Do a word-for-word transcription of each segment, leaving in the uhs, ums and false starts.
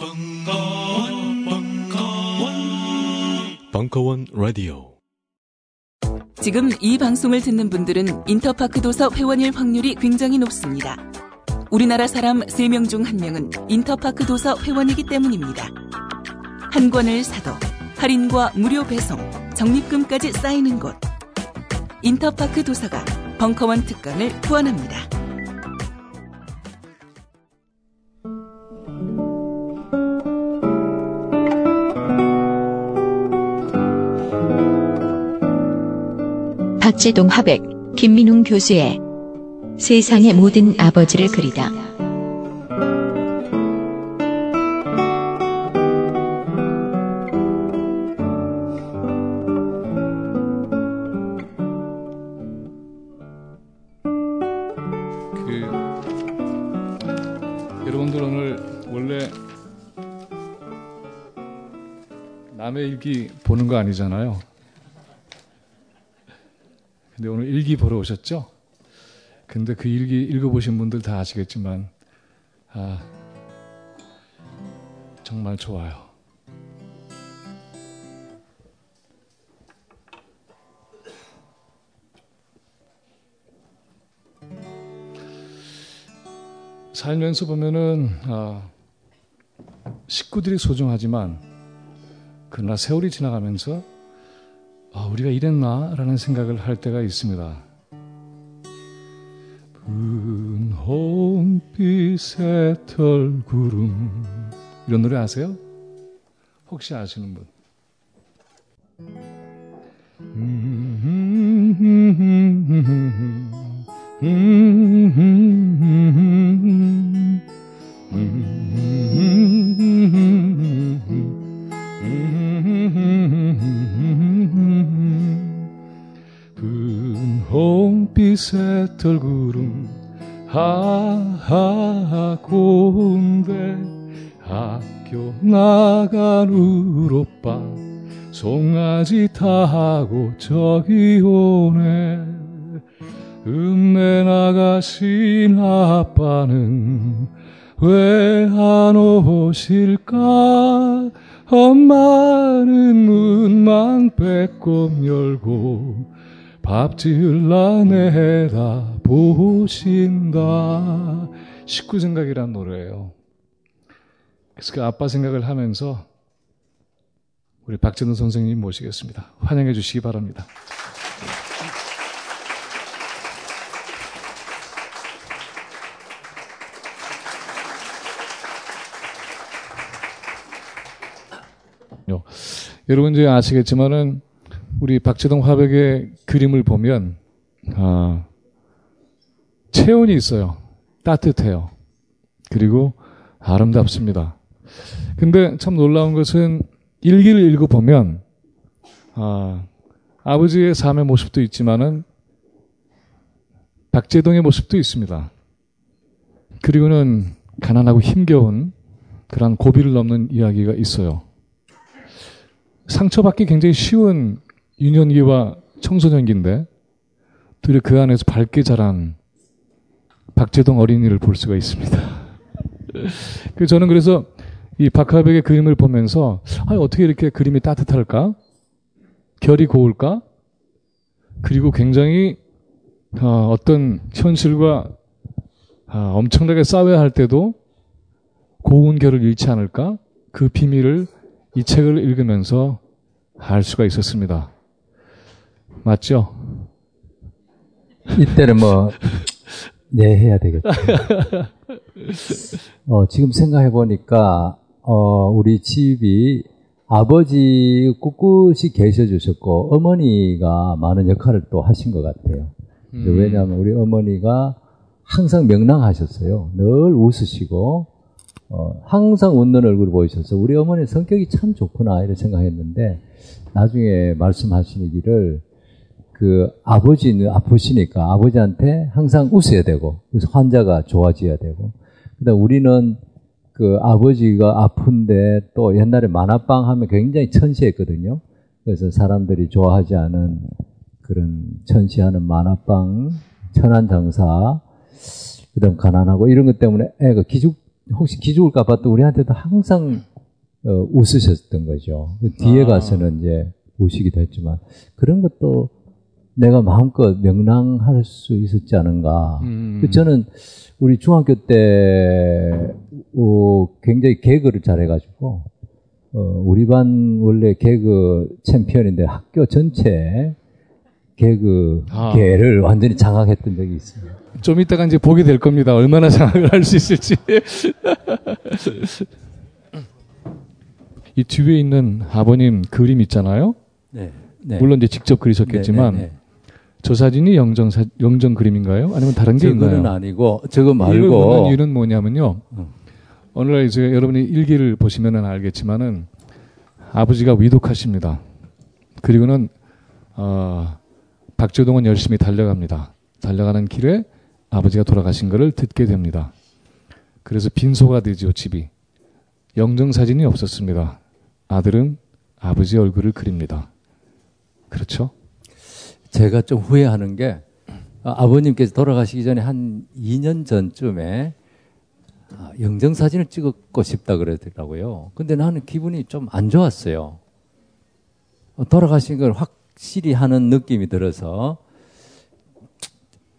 벙커원, 벙커원, 벙커원 라디오. 지금 이 방송을 듣는 분들은 인터파크도서 회원일 확률이 굉장히 높습니다. 우리나라 사람 세 명 중 한 명은 인터파크도서 회원이기 때문입니다. 한 권을 사도 할인과 무료 배송, 적립금까지 쌓이는 곳. 인터파크도서가 벙커원 특강을 후원합니다. 박재동 하백, 김민웅 교수의 세상의 모든 아버지를 그리다. 그 여러분들 오늘 원래 남의 일기 보는 거 아니잖아요. 근데 오늘 일기 보러 오셨죠? 근데 그 일기 읽어보신 분들 다 아시겠지만, 아, 정말 좋아요. 살면서 보면은, 아, 식구들이 소중하지만, 그러나 세월이 지나가면서 아, 우리가 이랬나? 라는 생각을 할 때가 있습니다. 푸른 홍빛의 털구름, 이런 노래 아세요? 혹시 아시는 분? 푸른 홍빛의 털구름, 하하 꼰대 학교 나간 울오빠 송아지 타고 저기 오네. 읍내 나가신 아빠는 왜 안 오실까? 엄마는 문만 빼꼼 열고 밥 지을라 내다 보신다. 식구 생각이란 노래예요. 그래서 그 아빠 생각을 하면서 우리 박재동 선생님 모시겠습니다. 환영해 주시기 바랍니다. 여러분 이제 아시겠지만은 우리 박재동 화백의 그림을 보면 아, 체온이 있어요. 따뜻해요. 그리고 아름답습니다. 근데 참 놀라운 것은 일기를 읽어보면 아, 아버지의 삶의 모습도 있지만은 박재동의 모습도 있습니다. 그리고는 가난하고 힘겨운 그런 고비를 넘는 이야기가 있어요. 상처받기 굉장히 쉬운 유년기와 청소년기인데 둘이 그 안에서 밝게 자란 박재동 어린이를 볼 수가 있습니다. 저는 그래서 이 박하백의 그림을 보면서 아니, 어떻게 이렇게 그림이 따뜻할까? 결이 고울까? 그리고 굉장히 어, 어떤 현실과 어, 엄청나게 싸워야 할 때도 고운 결을 잃지 않을까? 그 비밀을 이 책을 읽으면서 알 수가 있었습니다. 맞죠? 이때는 뭐, 네, 해야 되겠죠. 어, 지금 생각해보니까, 어, 우리 집이 아버지 꿋꿋이 계셔주셨고, 어머니가 많은 역할을 또 하신 것 같아요. 음. 왜냐하면 우리 어머니가 항상 명랑하셨어요. 늘 웃으시고, 어, 항상 웃는 얼굴을 보이셔서 우리 어머니 성격이 참 좋구나 이렇게 생각했는데 나중에 말씀하시기를 그 아버지는 아프시니까 아버지한테 항상 웃어야 되고 그래서 환자가 좋아져야 되고 근데 우리는 그 아버지가 아픈데 또 옛날에 만화방 하면 굉장히 천시했거든요. 그래서 사람들이 좋아하지 않은 그런 천시하는 만화방, 천안장사, 그다음 가난하고 이런 것 때문에 애가 기죽 혹시 기죽을까 봐 또 우리한테도 항상 어, 웃으셨던 거죠. 그 뒤에 아. 가서는 이제 오시기도 했지만 그런 것도 내가 마음껏 명랑할 수 있었지 않은가. 음. 저는 우리 중학교 때 어, 굉장히 개그를 잘해가지고 어, 우리 반 원래 개그 챔피언인데 학교 전체에 개그 아. 개를 완전히 장악했던 적이 있습니다. 좀 이따가 이제 보게 될 겁니다. 얼마나 장악을 할 수 있을지. 이 뒤에 있는 아버님 그림 있잖아요. 네. 네. 물론 이제 직접 그리셨겠지만 네, 네, 네. 저 사진이 영정 사, 영정 그림인가요? 아니면 다른 게 있나요? 저거는 아니고 저거 말고. 이유는 뭐냐면요. 음. 오늘날 이제 여러분이 일기를 보시면은 알겠지만은 아버지가 위독하십니다. 그리고는 어, 박재동은 열심히 달려갑니다. 달려가는 길에 아버지가 돌아가신 것을 듣게 됩니다. 그래서 빈소가 되지요, 집이. 영정 사진이 없었습니다. 아들은 아버지 얼굴을 그립니다. 그렇죠? 제가 좀 후회하는 게 아버님께서 돌아가시기 전에 한 이 년 전쯤에 영정 사진을 찍고 싶다 그러더라고요. 근데 나는 기분이 좀 안 좋았어요. 돌아가신 걸 확실히 하는 느낌이 들어서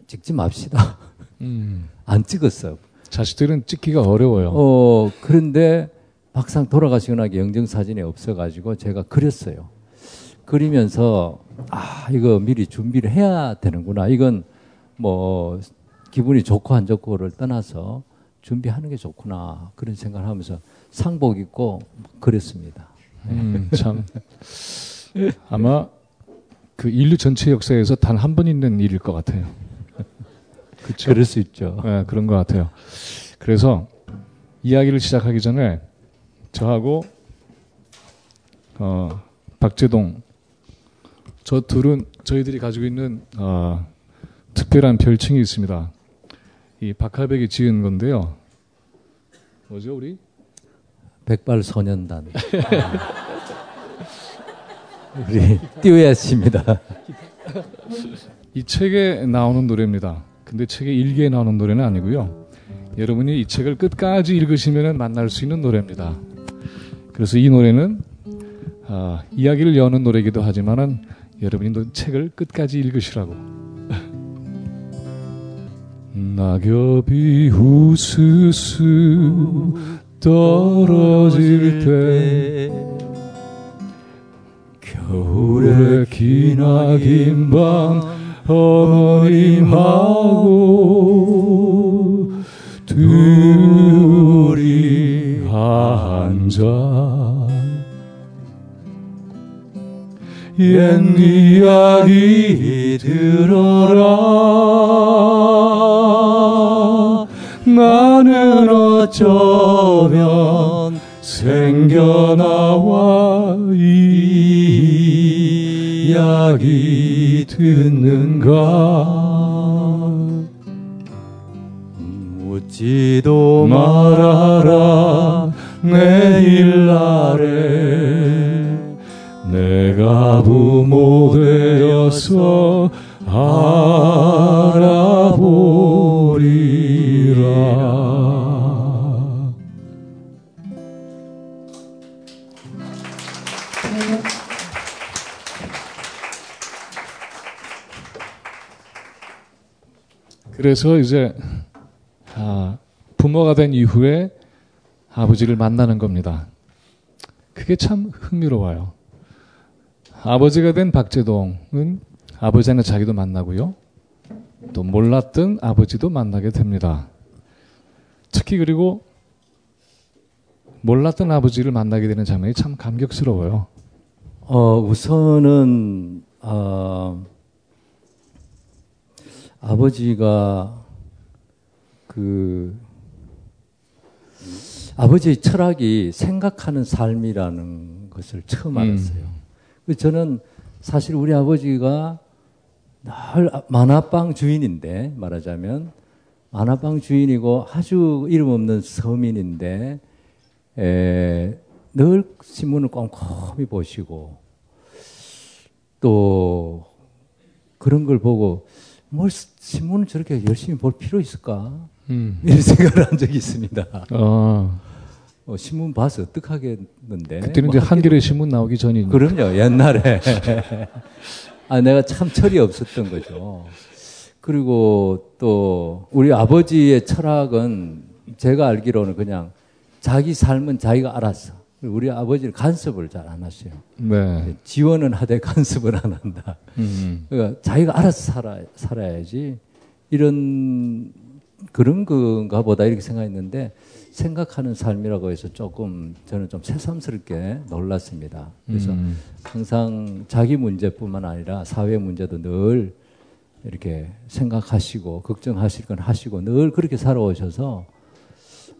찍지 맙시다. 음. 안 찍었어요. 자식들은 찍기가 어려워요. 어, 그런데 막상 돌아가시고 나니까 영정 사진이 없어가지고 제가 그렸어요. 그리면서 아 이거 미리 준비를 해야 되는구나. 이건 뭐 기분이 좋고 안 좋고를 떠나서 준비하는 게 좋구나 그런 생각을 하면서 상복 입고 그랬습니다. 음, 참 아마 그 인류 전체 역사에서 단 한 번 있는 일일 것 같아요. 그렇죠. 그럴 수 있죠. 네, 그런 것 같아요. 그래서 이야기를 시작하기 전에 저하고 어, 박재동 저 둘은 저희들이 가지고 있는 어, 특별한 별칭이 있습니다. 이 박하백이 지은 건데요. 뭐죠 우리? 백발소년단. 우리 띄우야씨입니다. 이 책에 나오는 노래입니다. 근데 책의 일기에 나오는 노래는 아니고요. 여러분이 이 책을 끝까지 읽으시면 만날 수 있는 노래입니다. 그래서 이 노래는 아, 이야기를 여는 노래이기도 하지만은 여러분이 책을 끝까지 읽으시라고. 낙엽이 후스스 떨어질 때 겨울의 기나긴 밤 어머님하고 둘이 앉아 옛 이야기 들어라. 나는 어쩌면 생겨나와 이 이야기 듣는가. 묻지도 말아라 내일 날에 내가 부모 되어서 알아보리라. 그래서 이제 아, 부모가 된 이후에 아버지를 만나는 겁니다. 그게 참 흥미로워요. 아버지가 된 박재동은 아버지는 자기도 만나고요. 또 몰랐던 아버지도 만나게 됩니다. 특히 그리고 몰랐던 아버지를 만나게 되는 장면이 참 감격스러워요. 어, 우선은 어... 아버지가 그 아버지의 철학이 생각하는 삶이라는 것을 처음 알았어요. 음. 저는 사실 우리 아버지가 늘 만화방 주인인데 말하자면 만화방 주인이고 아주 이름 없는 서민인데 에, 늘 신문을 꼼꼼히 보시고 또 그런 걸 보고 뭘 신문을 저렇게 열심히 볼 필요 있을까? 음. 이런 생각을 한 적이 있습니다. 어. 어, 신문 봐서 어떡하겠는데. 그때는 뭐 이제 한겨레 신문 나오기 전이니까. 그럼요. 옛날에. 아, 내가 참 철이 없었던 거죠. 그리고 또 우리 아버지의 철학은 제가 알기로는 그냥 자기 삶은 자기가 알았어. 우리 아버지는 간섭을 잘 안 하세요. 네. 지원은 하되 간섭을 안 한다. 음. 그러니까 자기가 알아서 살아, 살아야지. 이런 그런 건가 보다 이렇게 생각했는데 생각하는 삶이라고 해서 조금 저는 좀 새삼스럽게 놀랐습니다. 그래서 음. 항상 자기 문제뿐만 아니라 사회 문제도 늘 이렇게 생각하시고 걱정하실 건 하시고 늘 그렇게 살아오셔서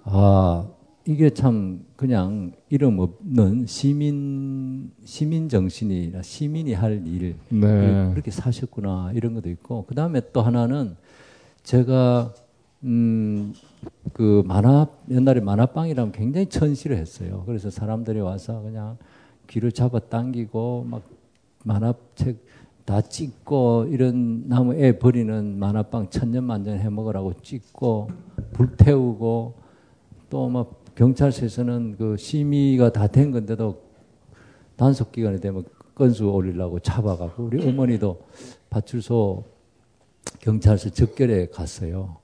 아 이게 참 그냥 이름 없는 시민 시민 정신이 시민이 할 일 네. 그렇게 사셨구나 이런 것도 있고 그 다음에 또 하나는 제가 음, 그 만화 옛날에 만화방이라면 굉장히 천시를 했어요. 그래서 사람들이 와서 그냥 귀를 잡아 당기고 막 만화책 다 찍고 이런 나무에 버리는 만화빵 천년만년 해먹으라고 찍고 불태우고 또 막 경찰서에서는 그 심의가 다 된 건데도 단속기간이 되면 건수 올리려고 잡아가고 우리 어머니도 파출소 경찰서 적결에 갔어요.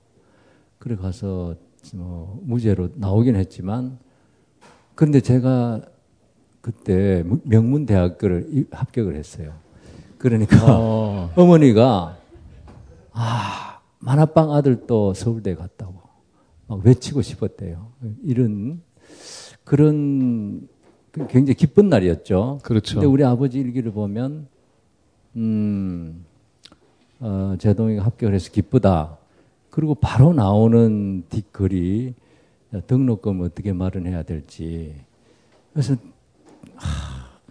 그래 가서 뭐 무죄로 나오긴 했지만 그런데 제가 그때 명문대학교를 합격을 했어요. 그러니까 어. 어머니가 아 만화방 아들도 서울대 갔다고 막 외치고 싶었대요. 이런 그런 굉장히 기쁜 날이었죠. 그렇죠. 근데 우리 아버지 일기를 보면 음, 어, 재동이가 합격을 해서 기쁘다. 그리고 바로 나오는 뒷글이 등록금 어떻게 마련해야 될지. 그래서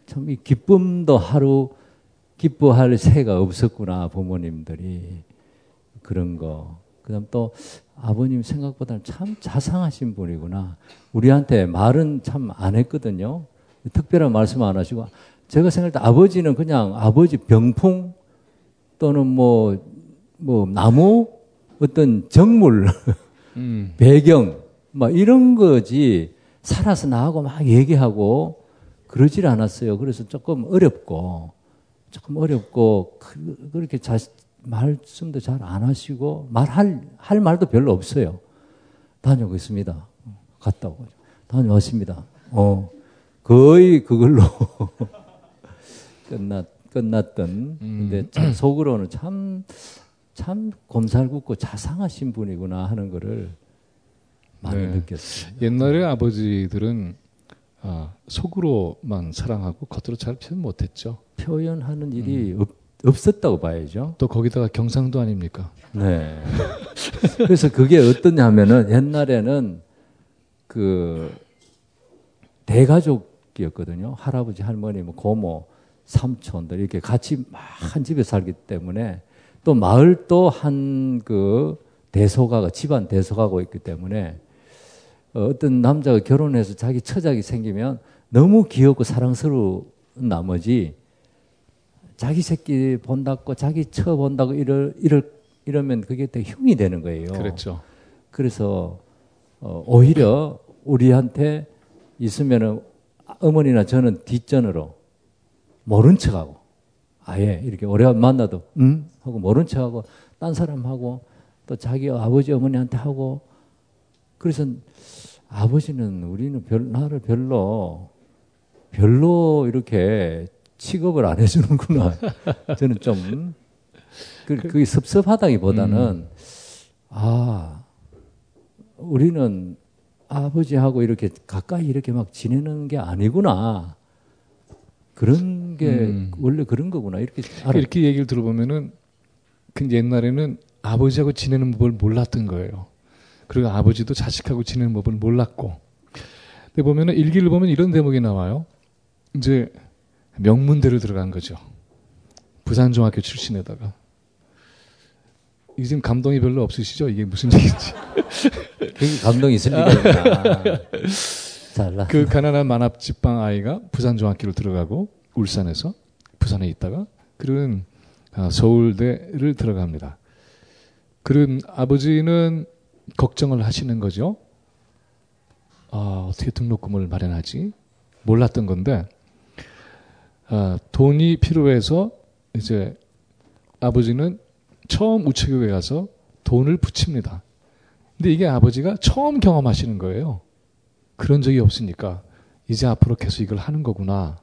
참 이 기쁨도 하루 기뻐할 새가 없었구나 부모님들이 그런 거. 그다음 또 아버님 생각보다는 참 자상하신 분이구나. 우리한테 말은 참 안 했거든요. 특별한 말씀 안 하시고 제가 생각할 때 아버지는 그냥 아버지 병풍 또는 뭐, 뭐 나무 어떤 정물 음. 배경 막 이런 거지 살아서 나하고 막 얘기하고 그러질 않았어요. 그래서 조금 어렵고. 조금 어렵고 그, 그렇게 자, 말씀도 잘 안 하시고 말할 할 말도 별로 없어요. 다녀오겠습니다. 갔다고 다녀왔습니다. 어 거의 그걸로 끝났 끝났던. 음. 근데 참 속으로는 참 참 곰살궂고 자상하신 분이구나 하는 거를 많이 네. 느꼈어요. 옛날에 아버지들은. 아, 속으로만 사랑하고 겉으로 잘 표현 못했죠. 표현하는 일이 음. 없, 없었다고 봐야죠. 또 거기다가 경상도 아닙니까? 네. 그래서 그게 어떠냐면은 옛날에는 그 대가족이었거든요. 할아버지, 할머니, 뭐 고모, 삼촌들 이렇게 같이 막 한 집에 살기 때문에 또 마을도 한 그 대소가가 집안 대소가고 있기 때문에. 어떤 남자가 결혼해서 자기 처자기 생기면 너무 귀엽고 사랑스러운 나머지 자기 새끼 본다고 자기 처 본다고 이럴, 이럴, 이러면 그게 되게 흉이 되는 거예요. 그렇죠. 그래서 어, 오히려 우리한테 있으면은 어머니나 저는 뒷전으로 모른 척하고 아예 이렇게 오래 만나도 음? 하고 모른 척하고 딴 사람하고 또 자기 아버지 어머니한테 하고 그래서 아버지는 우리는 별, 나를 별로, 별로 이렇게 취급을 안 해주는구나. 저는 좀, 그, 그게 섭섭하다기보다는, 음. 아, 우리는 아버지하고 이렇게 가까이 이렇게 막 지내는 게 아니구나. 그런 게 음. 원래 그런 거구나. 이렇게 알아. 이렇게 얘기를 들어보면은, 그 옛날에는 아버지하고 지내는 법을 몰랐던 거예요. 그리고 아버지도 자식하고 지내는 법을 몰랐고. 근데 보면은 일기를 보면 이런 대목이 나와요. 이제 명문대를 들어간 거죠. 부산종학교 출신에다가. 이 지금 감동이 별로 없으시죠? 이게 무슨 얘기인지. 그 감동이 있을 리가 없나. 잘났네. 그 가난한 만합집방 아이가 부산종학교를 들어가고 울산에서 부산에 있다가 그런 서울대를 들어갑니다. 그런 아버지는 걱정을 하시는 거죠. 아, 어떻게 등록금을 마련하지? 몰랐던 건데, 아, 돈이 필요해서 이제 아버지는 처음 우체국에 가서 돈을 붙입니다. 근데 이게 아버지가 처음 경험하시는 거예요. 그런 적이 없으니까 이제 앞으로 계속 이걸 하는 거구나.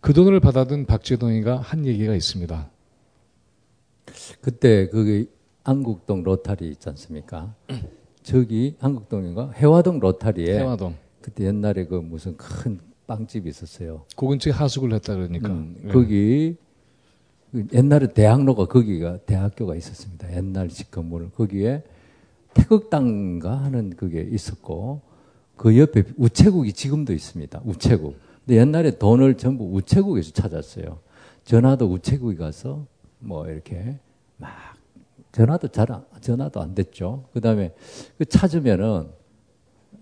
그 돈을 받아든 박재동이가 한 얘기가 있습니다. 그때 그게 안국동 로타리 있지 않습니까? 저기 안국동인가? 해화동 로타리에. 해화동. 그때 옛날에 그 무슨 큰 빵집이 있었어요. 그 근처에 하숙을 했다 그러니까. 음, 네. 거기 옛날에 대학로가 거기가 대학교가 있었습니다. 옛날 집 건물. 거기에 태극당가 하는 그게 있었고 그 옆에 우체국이 지금도 있습니다. 우체국. 근데 옛날에 돈을 전부 우체국에서 찾았어요. 전화도 우체국에 가서 뭐 이렇게 막 전화도 잘 안, 전화도 안 됐죠. 그다음에 그 찾으면은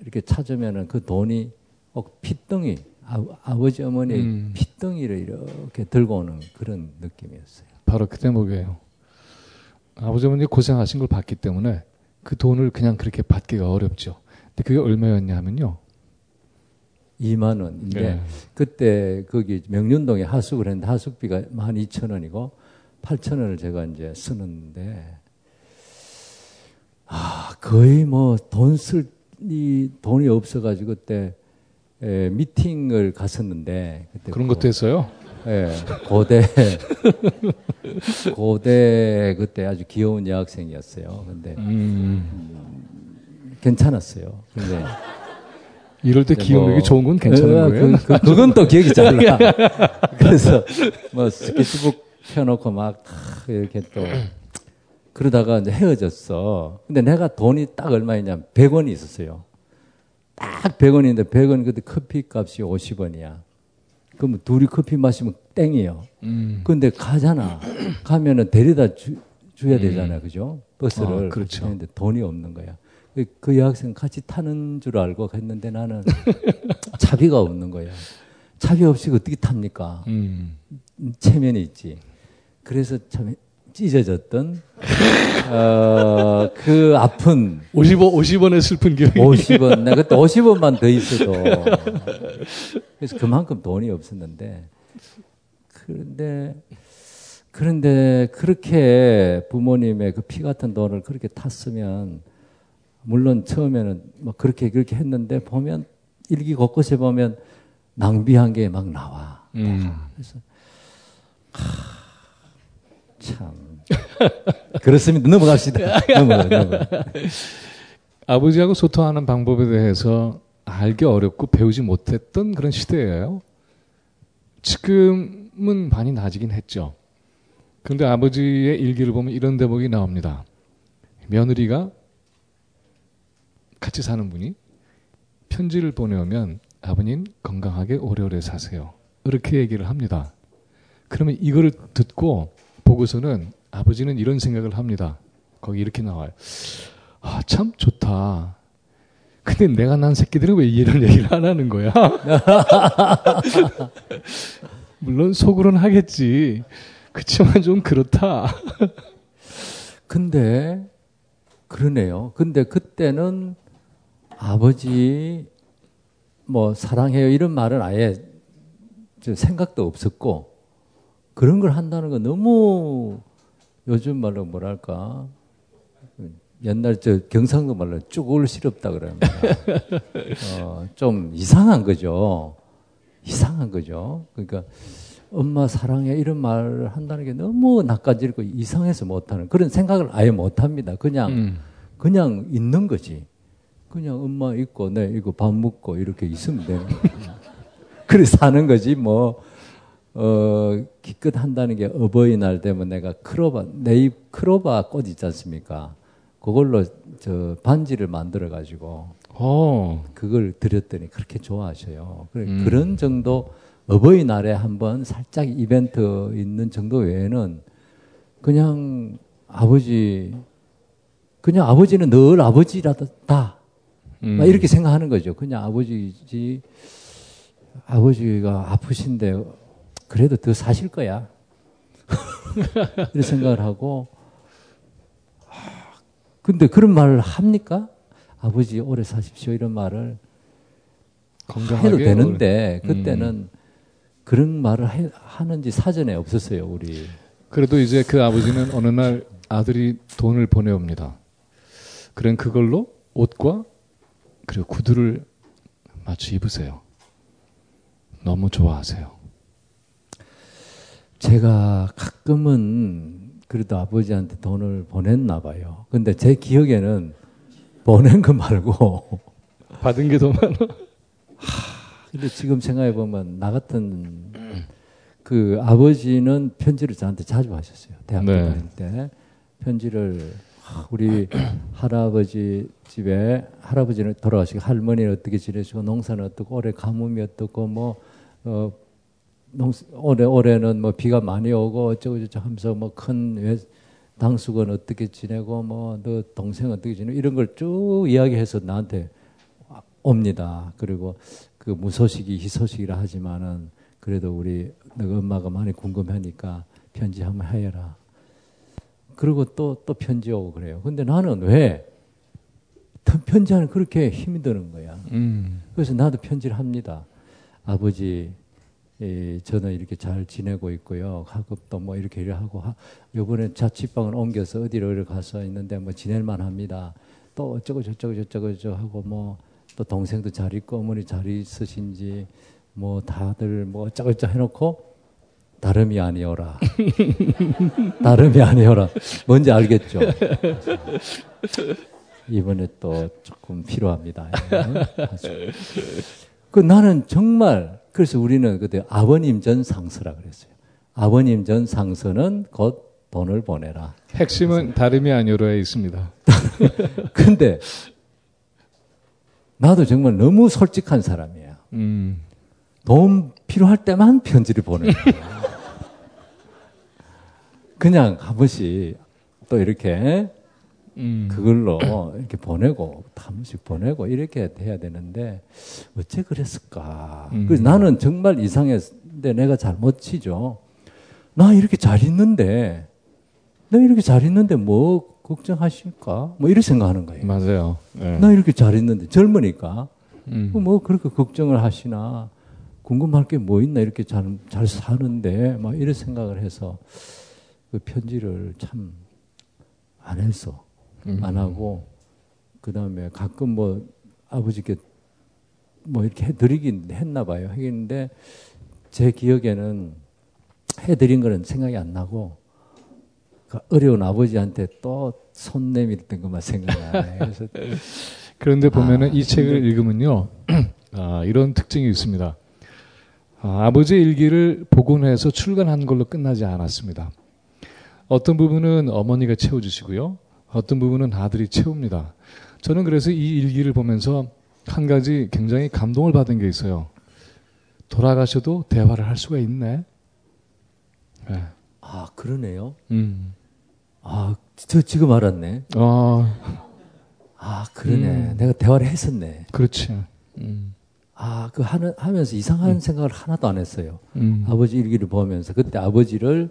이렇게 찾으면은 그 돈이 어, 핏덩이 아, 아버지 어머니 음. 핏덩이를 이렇게 들고 오는 그런 느낌이었어요. 바로 그 대목이에요. 아버지 어머니 고생하신 걸 봤기 때문에 그 돈을 그냥 그렇게 받기가 어렵죠. 근데 그게 얼마였냐면요. 이만 원인데 네. 그때 거기 명륜동에 하숙을 했는데 하숙비가 만 이천 원이고 팔천 원을 제가 이제 쓰는데 아 거의 뭐 돈 쓸 이 돈이 없어가지고 그때 에, 미팅을 갔었는데 그때 그런 고, 것도 했어요? 예, 고대 고대 그때 아주 귀여운 여학생이었어요. 근데 음. 괜찮았어요. 근데 이럴 때 기억력이 뭐, 좋은 건 괜찮은 에, 거예요? 그, 그, 그건 또 기억이 잘 나. 그래서 뭐 스케치북 펴놓고 막 이렇게 또 그러다가 이제 헤어졌어. 근데 내가 돈이 딱 얼마였냐면 백 원이 있었어요. 딱 백 원인데 백 원 그때 커피값이 오십 원이야. 그럼 둘이 커피 마시면 땡이에요. 음. 근데 가잖아. 가면은 데려다 주, 줘야 되잖아, 음. 그죠? 버스를. 아, 그렇죠. 근데 돈이 없는 거야. 그 여학생 같이 타는 줄 알고 갔는데 나는 차비가 없는 거야. 차비 없이 어떻게 탑니까? 음. 체면이 있지. 그래서 참 찢어졌던 어, 그 아픈 오십 원의 슬픈 기억이 오십 원 내가 그때 오십 원만 더 있어도 그래서 그만큼 돈이 없었는데 그런데 그런데 그렇게 부모님의 그 피 같은 돈을 그렇게 탔으면 물론 처음에는 막 그렇게 그렇게 했는데 보면 일기 곳곳에 보면 낭비한 게 막 나와. 음. 그래서 하, 참 그렇습니다. 넘어갑시다. 넘어, 넘어. 아버지하고 소통하는 방법에 대해서 알기 어렵고 배우지 못했던 그런 시대예요. 지금은 많이 나아지긴 했죠. 그런데 아버지의 일기를 보면 이런 대목이 나옵니다. 며느리가 같이 사는 분이 편지를 보내오면 아버님 건강하게 오래오래 사세요. 이렇게 얘기를 합니다. 그러면 이거를 듣고 보고서는 아버지는 이런 생각을 합니다. 거기 이렇게 나와요. 아, 참 좋다. 근데 내가 난 새끼들은 왜 이런 얘기를 안 하는 거야? 물론 속으로는 하겠지. 그치만 좀 그렇다. 근데 그러네요. 근데 그때는 아버지 뭐 사랑해요 이런 말은 아예 생각도 없었고 그런 걸 한다는 건 너무 요즘 말로 뭐랄까 옛날 저 경상도 말로 쪼글시럽다 그럽니다. 어, 좀 이상한 거죠. 이상한 거죠. 그러니까 엄마 사랑해 이런 말을 한다는 게 너무 낯가지고 이상해서 못하는 그런 생각을 아예 못합니다. 그냥 음. 그냥 있는 거지. 그냥 엄마 있고 내 이거 밥 먹고 이렇게 있으면 되는 거야. 그래 사는 거지 뭐. 어, 기껏 한다는 게 어버이날 되면 내가 크로바, 내 입 크로바 꽃 있지 않습니까? 그걸로 저 반지를 만들어가지고, 오. 그걸 드렸더니 그렇게 좋아하셔요. 그래, 음. 그런 정도, 어버이날에 한번 살짝 이벤트 있는 정도 외에는 그냥 아버지, 그냥 아버지는 늘 아버지라다. 음. 막 이렇게 생각하는 거죠. 그냥 아버지지, 아버지가 아프신데, 그래도 더 사실 거야. 이런 생각을 하고. 근데 그런 말을 합니까? 아버지 오래 사십시오 이런 말을 건강하게 해도 되는데 오래. 그때는 음. 그런 말을 해, 하는지 사전에 없었어요 우리. 그래도 이제 그 아버지는 어느 날 아들이 돈을 보내옵니다. 그럼 그걸로 옷과 그리고 구두를 마치 입으세요. 너무 좋아하세요. 제가 가끔은 그래도 아버지한테 돈을 보냈나 봐요. 근데 제 기억에는 보낸 거 말고 받은 게 더 많아. 하, 근데 지금 생각해 보면 나 같은 그 아버지는 편지를 저한테 자주 하셨어요. 대학교 다닐 네. 때 편지를 우리 할아버지 집에 할아버지는 돌아가시고 할머니는 어떻게 지내시고 농사는 어떻고 올해 가뭄이 어떻고 뭐 어, 농사, 올해 올해는 뭐 비가 많이 오고 어쩌고 저쩌고 하면서 뭐 큰 당숙은 어떻게 지내고 뭐 너 동생 어떻게 지내고 이런 걸 쭉 이야기해서 나한테 옵니다. 그리고 그 무소식이 희소식이라 하지만은 그래도 우리 너가 엄마가 많이 궁금하니까 편지 한번 해라. 그리고 또, 또 편지 오고 그래요. 근데 나는 왜 편지하는 그렇게 힘이 드는 거야. 음. 그래서 나도 편지를 합니다. 아버지, 예, 저는 이렇게 잘 지내고 있고요. 학업도 뭐 이렇게 이렇게 하고, 하, 요번에 자취방을 옮겨서 어디로 이렇게 가서 있는데 뭐 지낼만 합니다. 또 어쩌고 저쩌고 저쩌고 저쩌고 하고 뭐 또 동생도 잘 있고 어머니 잘 있으신지 뭐 다들 뭐 어쩌고 저쩌고 해놓고 다름이 아니어라. 다름이 아니어라. 뭔지 알겠죠? 이번에 또 조금 필요합니다. 그 나는 정말 그래서 우리는 그때 아버님 전 상서라 그랬어요. 아버님 전 상서는 곧 돈을 보내라. 핵심은 다름이 아니어라에 있습니다. 근데 나도 정말 너무 솔직한 사람이에요. 음. 돈 필요할 때만 편지를 보내요. 그냥 한 번씩 또 이렇게 음. 그걸로 이렇게 보내고 한 번씩 보내고 이렇게 해야 되는데 어째 그랬을까? 음. 그래서 나는 정말 이상했는데 내가 잘못 치죠. 나 이렇게 잘 있는데 나 이렇게 잘 있는데 뭐 걱정하실까? 뭐 이런 생각하는 거예요. 맞아요. 네. 나 이렇게 잘 있는데 젊으니까 음. 뭐 그렇게 걱정을 하시나 궁금할 게 뭐 있나 이렇게 잘, 잘 사는데 막 이런 생각을 해서. 그 편지를 참 안 했어. 음. 안 하고, 그 다음에 가끔 뭐 아버지께 뭐 이렇게 해드리긴 했나 봐요. 했는데 제 기억에는 해드린 거는 생각이 안 나고, 그 어려운 아버지한테 또 손 내밀던 것만 생각나요. 그래서 그런데 보면은 아, 이 책을 근데... 읽으면요. 아, 이런 특징이 있습니다. 아, 아버지의 일기를 복원해서 출간한 걸로 끝나지 않았습니다. 어떤 부분은 어머니가 채워주시고요. 어떤 부분은 아들이 채웁니다. 저는 그래서 이 일기를 보면서 한 가지 굉장히 감동을 받은 게 있어요. 돌아가셔도 대화를 할 수가 있네. 네. 아, 그러네요. 음. 아, 저 지금 알았네. 아, 아 그러네. 음. 내가 대화를 했었네. 그렇지. 음. 아, 그 하는, 하면서 이상한 음. 생각을 하나도 안 했어요. 음. 아버지 일기를 보면서 그때 아버지를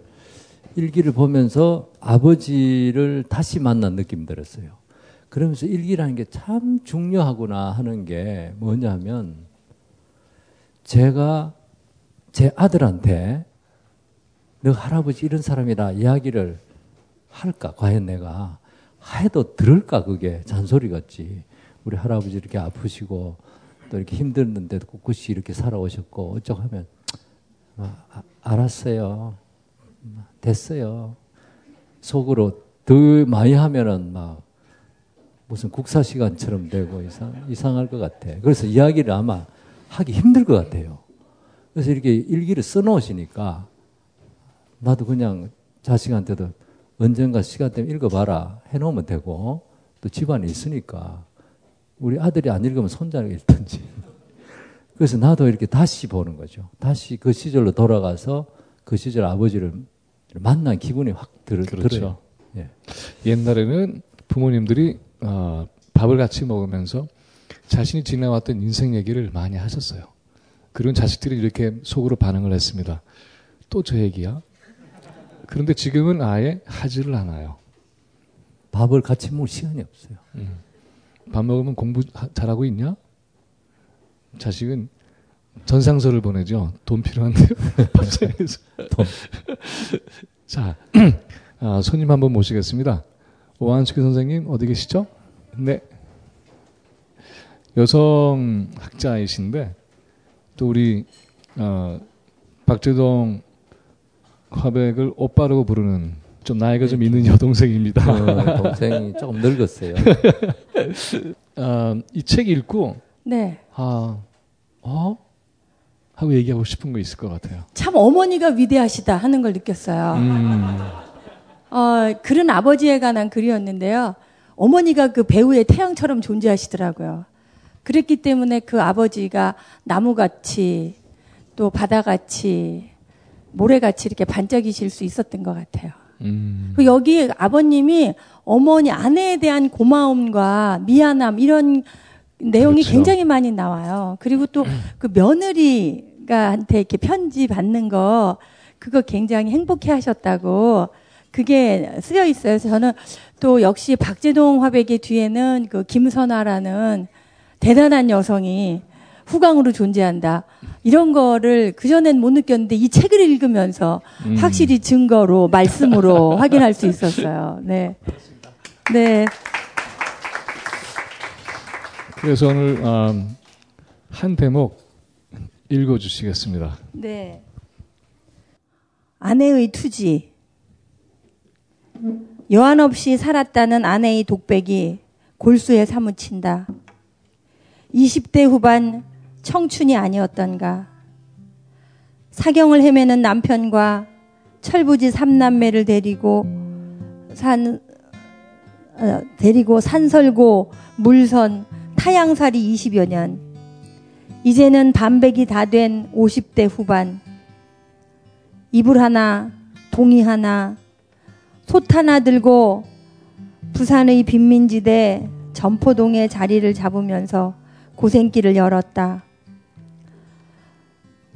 일기를 보면서 아버지를 다시 만난 느낌 들었어요. 그러면서 일기라는 게 참 중요하구나 하는 게 뭐냐면 제가 제 아들한테 너 할아버지 이런 사람이라 이야기를 할까? 과연 내가 해도 들을까? 그게 잔소리 같지. 우리 할아버지 이렇게 아프시고 또 이렇게 힘들었는데도 꿋꿋이 이렇게 살아오셨고 어쩌고 하면 아, 알았어요. 됐어요. 속으로 더 많이 하면은 막 무슨 국사 시간처럼 되고 이상, 이상할 것 같아. 그래서 이야기를 아마 하기 힘들 것 같아요. 그래서 이렇게 일기를 써놓으시니까 나도 그냥 자식한테도 언젠가 시간 되면 읽어봐라 해놓으면 되고 또 집안에 있으니까 우리 아들이 안 읽으면 손자가 읽든지. 그래서 나도 이렇게 다시 보는 거죠. 다시 그 시절로 돌아가서 그 시절 아버지를 만난 기분이 확 들, 그렇죠. 들어요. 예. 옛날에는 부모님들이 어, 밥을 같이 먹으면서 자신이 지나왔던 인생 얘기를 많이 하셨어요. 그런 자식들이 이렇게 속으로 반응을 했습니다. 또 저 얘기야? 그런데 지금은 아예 하지를 않아요. 밥을 같이 먹을 시간이 없어요. 음. 밥 먹으면 공부 잘하고 있냐? 자식은 전상서를 보내죠. 돈 필요한데요. 밥상에서. 자, 아, 손님 한번 모시겠습니다. 오한숙희 선생님 어디 계시죠? 네. 여성 학자이신데 또 우리 어, 박재동 화백을 오빠라고 부르는 좀 나이가 좀 있는 여동생입니다. 어, 동생이 조금 늙었어요. 어, 이 책 읽고 네. 아, 어? 하고 얘기하고 싶은 거 있을 것 같아요. 참 어머니가 위대하시다 하는 걸 느꼈어요. 음. 어, 글은 아버지에 관한 글이었는데요. 어머니가 그 배우의 태양처럼 존재하시더라고요. 그랬기 때문에 그 아버지가 나무같이 또 바다같이 모래같이 이렇게 반짝이실 수 있었던 것 같아요. 음. 여기 아버님이 어머니 아내에 대한 고마움과 미안함 이런 내용이 그렇죠. 굉장히 많이 나와요. 그리고 또 그 며느리가한테 이렇게 편지 받는 거 그거 굉장히 행복해 하셨다고 그게 쓰여 있어요. 그래서 저는 또 역시 박재동 화백의 뒤에는 그 김선화라는 대단한 여성이 후광으로 존재한다. 이런 거를 그전엔 못 느꼈는데 이 책을 읽으면서 음. 확실히 증거로, 말씀으로 확인할 수 있었어요. 네. 네. 그래서 오늘 음, 한 대목 읽어주시겠습니다. 네. 아내의 투지. 여한 없이 살았다는 아내의 독백이 골수에 사무친다. 이십 대 후반 청춘이 아니었던가. 사경을 헤매는 남편과 철부지 삼남매를 데리고 산 어, 데리고 산설고 물선 타양살이 이십여 년. 이제는 반백이 다 된 오십 대 후반. 이불 하나, 동이 하나, 솥 하나 들고 부산의 빈민지대 점포동에 자리를 잡으면서 고생길을 열었다.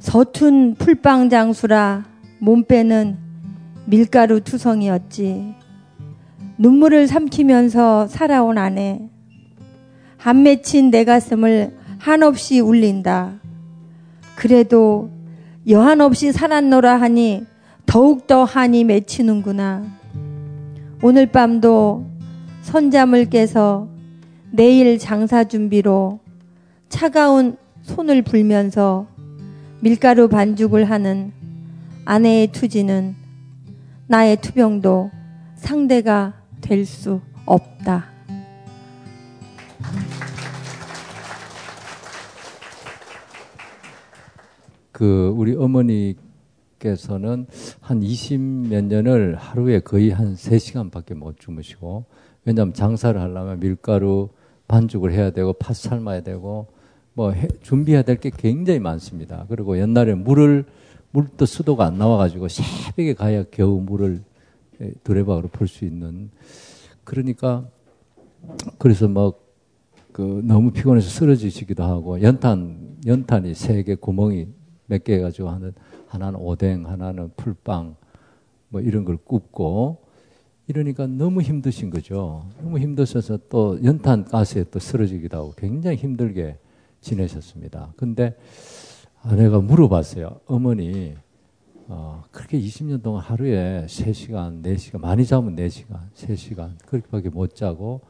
서툰 풀빵 장수라 몸빼는 밀가루 투성이었지. 눈물을 삼키면서 살아온 아내. 한 맺힌 내 가슴을 한없이 울린다. 그래도 여한없이 살았노라 하니 더욱더 한이 맺히는구나. 오늘 밤도 선잠을 깨서 내일 장사 준비로 차가운 손을 불면서 밀가루 반죽을 하는 아내의 투지는 나의 투병도 상대가 될 수 없다. 그 우리 어머니께서는 한 이십몇 년을 하루에 거의 한 세 시간밖에 못 주무시고 왜냐하면 장사를 하려면 밀가루 반죽을 해야 되고 팥 삶아야 되고 뭐 해, 준비해야 될 게 굉장히 많습니다. 그리고 옛날에 물을 물도 수도가 안 나와가지고 새벽에 가야 겨우 물을 드레박으로 풀 수 있는 그러니까 그래서 막 그 너무 피곤해서 쓰러지시기도 하고 연탄 연탄이 세 개 구멍이 몇 개 해가지고 하는 하나는 오뎅 하나는 풀빵 뭐 이런 걸 굽고 이러니까 너무 힘드신 거죠. 너무 힘드셔서 또 연탄 가스에 또 쓰러지기도 하고 굉장히 힘들게 지내셨습니다. 근데 아내가 물어봤어요. 어머니, 어, 그렇게 이십 년 동안 하루에 세 시간, 네 시간, 많이 자면 네 시간, 세 시간, 그렇게밖에 못 자고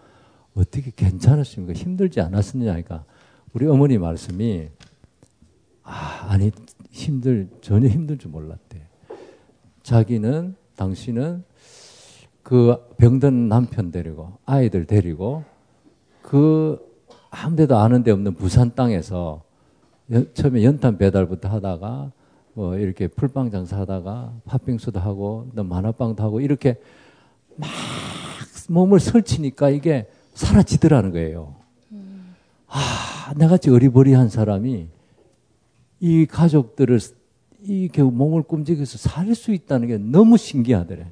어떻게 괜찮았습니까? 힘들지 않았느냐 하니까 우리 어머니 말씀이 아, 아니, 힘들, 전혀 힘들 줄 몰랐대. 자기는, 당신은 그 병든 남편 데리고 아이들 데리고 그 아무 데도 아는 데 없는 부산 땅에서 연, 처음에 연탄 배달부터 하다가 뭐 이렇게 풀빵 장사하다가 팥빙수도 하고 만화빵도 하고 이렇게 막 몸을 설치니까 이게 사라지더라는 거예요. 음. 아, 나같이 어리버리한 사람이 이 가족들을 이렇게 몸을 꿈직여서 살 수 있다는 게 너무 신기하더래.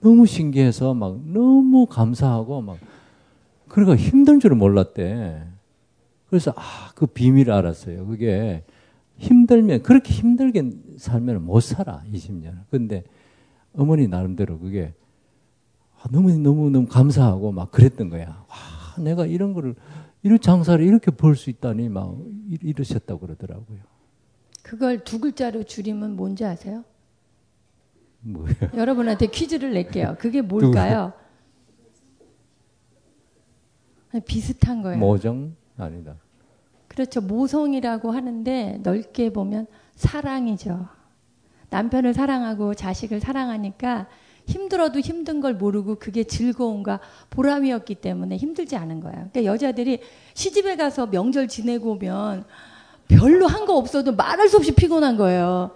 너무 신기해서 막 너무 감사하고 막 그러니까 힘든 줄은 몰랐대. 그래서 아, 그 비밀을 알았어요. 그게 힘들면 그렇게 힘들게 살면 못 살아 이십 년. 근데 어머니 나름대로 그게 너무 너무 너무 감사하고 막 그랬던 거야. 와 아, 내가 이런 거를, 이런 장사를 이렇게 벌 수 있다니 막 이러셨다고 그러더라고요. 그걸 두 글자로 줄이면 뭔지 아세요? 뭐예요? 여러분한테 퀴즈를 낼게요. 그게 뭘까요? 비슷한 거예요. 모정? 아니다. 그렇죠. 모성이라고 하는데 넓게 보면 사랑이죠. 남편을 사랑하고 자식을 사랑하니까 힘들어도 힘든 걸 모르고 그게 즐거움과 보람이었기 때문에 힘들지 않은 거예요. 그러니까 여자들이 시집에 가서 명절 지내고 오면 별로 한 거 없어도 말할 수 없이 피곤한 거예요.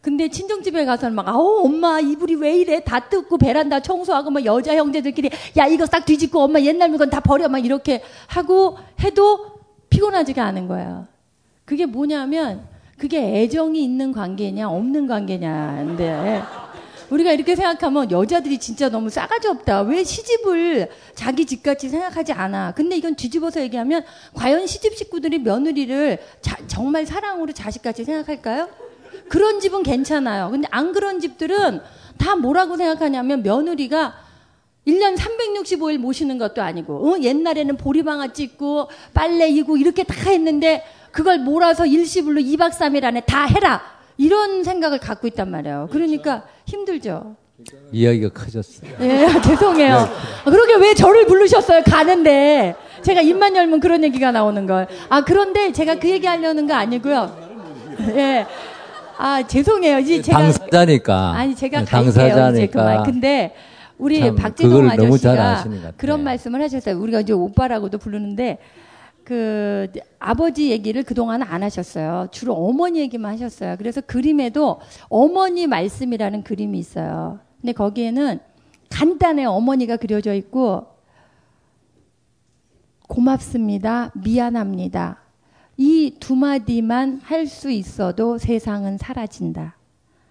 근데 친정집에 가서는 막 아우 엄마 이불이 왜 이래 다 뜯고 베란다 청소하고 막 여자 형제들끼리 야 이거 싹 뒤집고 엄마 옛날 물건 다 버려 막 이렇게 하고 해도 피곤하지가 않은 거예요. 그게 뭐냐면 그게 애정이 있는 관계냐 없는 관계냐인데 우리가 이렇게 생각하면 여자들이 진짜 너무 싸가지 없다. 왜 시집을 자기 집같이 생각하지 않아. 근데 이건 뒤집어서 얘기하면 과연 시집 식구들이 며느리를 자, 정말 사랑으로 자식같이 생각할까요? 그런 집은 괜찮아요. 근데 안 그런 집들은 다 뭐라고 생각하냐면 며느리가 일 년 삼백육십오 일 모시는 것도 아니고 어? 옛날에는 보리방아 찢고 빨래 이고 이렇게 다 했는데 그걸 몰아서 일시불로 이박 삼일 안에 다 해라. 이런 생각을 갖고 있단 말이에요. 그러니까 힘들죠. 이야기가 커졌어요. 예, 죄송해요. 그러게 왜 저를 부르셨어요? 가는데. 제가 입만 열면 그런 얘기가 나오는 걸. 아, 그런데 제가 그 얘기 하려는 거 아니고요. 예. 아, 죄송해요. 이제 제가 당사자니까. 아니, 제가 당사자니까. 근데 우리 박재동 아저씨가 그런 말씀을 하셨어요. 우리가 이제 오빠라고도 부르는데 그 아버지 얘기를 그동안 안 하셨어요. 주로 어머니 얘기만 하셨어요. 그래서 그림에도 어머니 말씀이라는 그림이 있어요. 근데 거기에는 간단해 어머니가 그려져 있고 고맙습니다. 미안합니다. 이 두 마디만 할 수 있어도 세상은 사라진다.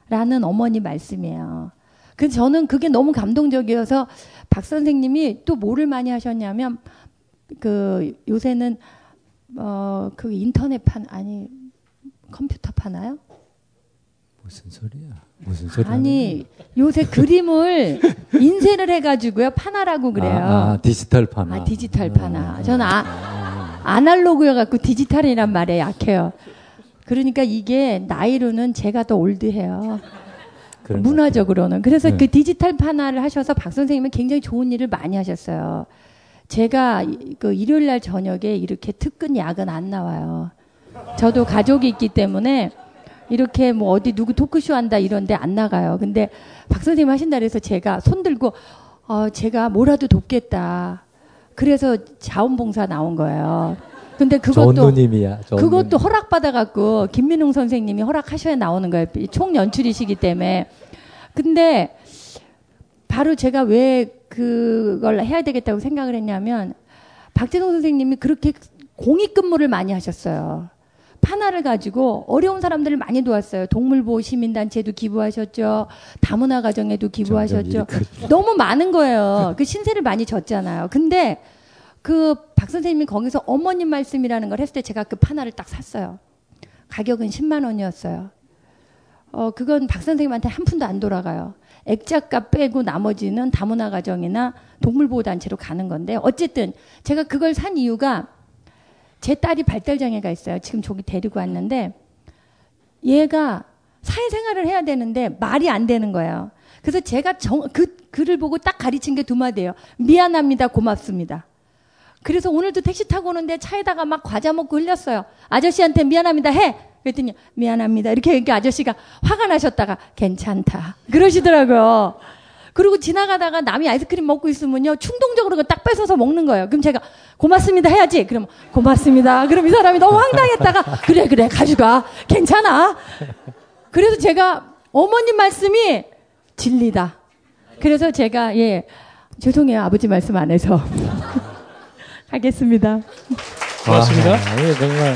라는 어머니 말씀이에요. 그래서 저는 그게 너무 감동적이어서 박 선생님이 또 뭐를 많이 하셨냐면 그 요새는 어 그 인터넷판 아니 컴퓨터 파나요? 무슨 소리야? 무슨 소리? 아니 요새 그림을 인쇄를 해가지고요 파나라고 그래요. 아, 아 디지털 파나. 아 디지털 파나. 음, 저는 아, 아. 아날로그여 갖고 디지털이란 말에 약해요. 그러니까 이게 나이로는 제가 더 올드해요. 문화적으로는. 그래서 네. 그 디지털 파나를 하셔서 박 선생님은 굉장히 좋은 일을 많이 하셨어요. 제가 그 일요일 날 저녁에 이렇게 특근 야근 안 나와요. 저도 가족이 있기 때문에 이렇게 뭐 어디 누구 토크쇼 한다 이런데 안 나가요. 근데 박 선생님 하신다 그래서 제가 손 들고 어 제가 뭐라도 돕겠다. 그래서 자원봉사 나온 거예요. 근데 그것도 님이야, 그것도 허락 받아갖고 김민웅 선생님이 허락하셔야 나오는 거예요. 총 연출이시기 때문에. 근데 바로 제가 왜 그걸 해야 되겠다고 생각을 했냐면 박재동 선생님이 그렇게 공익근무를 많이 하셨어요. 파나를 가지고 어려운 사람들을 많이 도왔어요. 동물보호 시민단체도 기부하셨죠. 다문화 가정에도 기부하셨죠. 너무 많은 거예요. 그 신세를 많이 졌잖아요. 근데 그 박 선생님이 거기서 어머님 말씀이라는 걸 했을 때 제가 그 파나를 딱 샀어요. 가격은 십만 원이었어요. 어 그건 박 선생님한테 한 푼도 안 돌아가요. 액자값 빼고 나머지는 다문화 가정이나 동물보호단체로 가는 건데 어쨌든 제가 그걸 산 이유가 제 딸이 발달장애가 있어요. 지금 저기 데리고 왔는데 얘가 사회생활을 해야 되는데 말이 안 되는 거예요. 그래서 제가 정, 그 글을 보고 딱 가르친 게 두 마디예요. 미안합니다. 고맙습니다. 그래서 오늘도 택시 타고 오는데 차에다가 막 과자 먹고 흘렸어요. 아저씨한테 미안합니다 해. 그랬더니 미안합니다 이렇게 얘기 아저씨가 화가 나셨다가 괜찮다 그러시더라고요. 그리고 지나가다가 남이 아이스크림 먹고 있으면요 충동적으로 딱 뺏어서 먹는 거예요. 그럼 제가 고맙습니다 해야지. 그럼 고맙습니다. 그럼 이 사람이 너무 황당했다가 그래 그래 가져가 괜찮아. 그래서 제가 어머님 말씀이 진리다. 그래서 제가 예 죄송해요 아버지 말씀 안 해서 하겠습니다. 고맙습니다. 아, 예, 정말.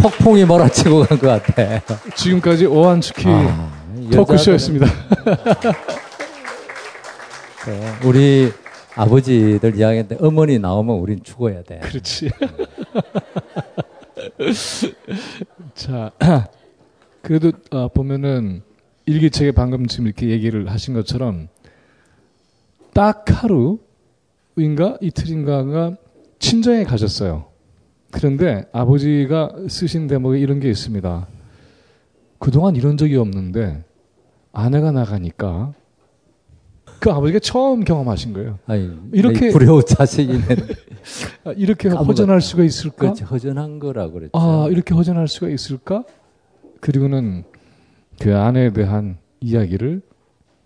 폭풍이 몰아치고 간 것 같아. 지금까지 오한숙희 아, 토크쇼였습니다. 우리 아버지들 이야기인데 어머니 나오면 우린 죽어야 돼. 그렇지. 자, 그래도 아, 보면은 일기책에 방금 지금 이렇게 얘기를 하신 것처럼 딱 하루 인가 이틀인가가 친정에 가셨어요. 그런데 아버지가 쓰신 대목에 이런 게 있습니다. 그동안 이런 적이 없는데 아내가 나가니까 그 아버지가 처음 경험하신 거예요. 아니, 이렇게 불효 자식이네. 이렇게 허전할 수가 있을까? 그렇지, 허전한 거라고 그랬죠. 아, 이렇게 허전할 수가 있을까? 그리고는 그 아내에 대한 이야기를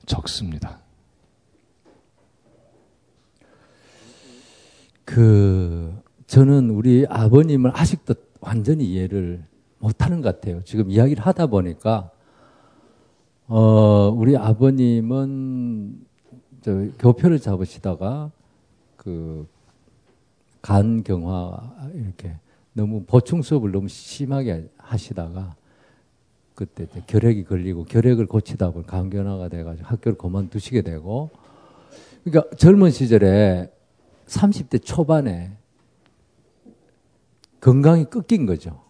적습니다. 그 저는 우리 아버님을 아직도 완전히 이해를 못하는 것 같아요. 지금 이야기를 하다 보니까 어, 우리 아버님은 저 교표를 잡으시다가 그 간경화 이렇게 너무 보충 수업을 너무 심하게 하시다가 그때 결핵이 걸리고 결핵을 고치다 보니 간경화가 돼가지고 학교를 그만두시게 되고, 그러니까 젊은 시절에 삼십 대 초반에 건강이 꺾인 거죠.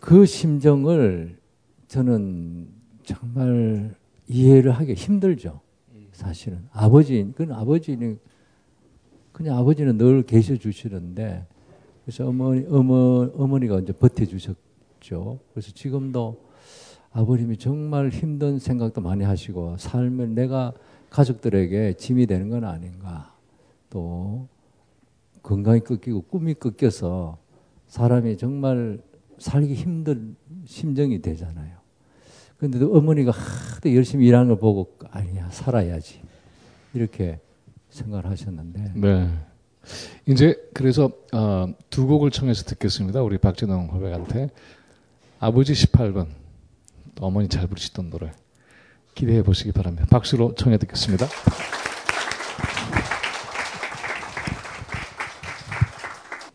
그 심정을 저는 정말 이해를 하기 힘들죠. 사실은 아버지, 그건 아버지는 그냥 아버지는 늘 계셔 주시는데, 그래서 어머니, 어머, 어머니가 이제 버텨 주셨죠. 그래서 지금도 아버님이 정말 힘든 생각도 많이 하시고, 삶을 내가 가족들에게 짐이 되는 건 아닌가, 또 건강이 꺾이고 꿈이 꺾여서 사람이 정말 살기 힘든 심정이 되잖아요. 근데도 어머니가 하도 열심히 일하는 걸 보고 아니야, 살아야지 이렇게 생각을 하셨는데. 네. 이제 그래서 어, 두 곡을 청해서 듣겠습니다. 우리 박재동 화백한테 아버지 십팔 번, 어머니 잘 부르시던 노래 기대해 보시기 바랍니다. 박수로 청해 듣겠습니다.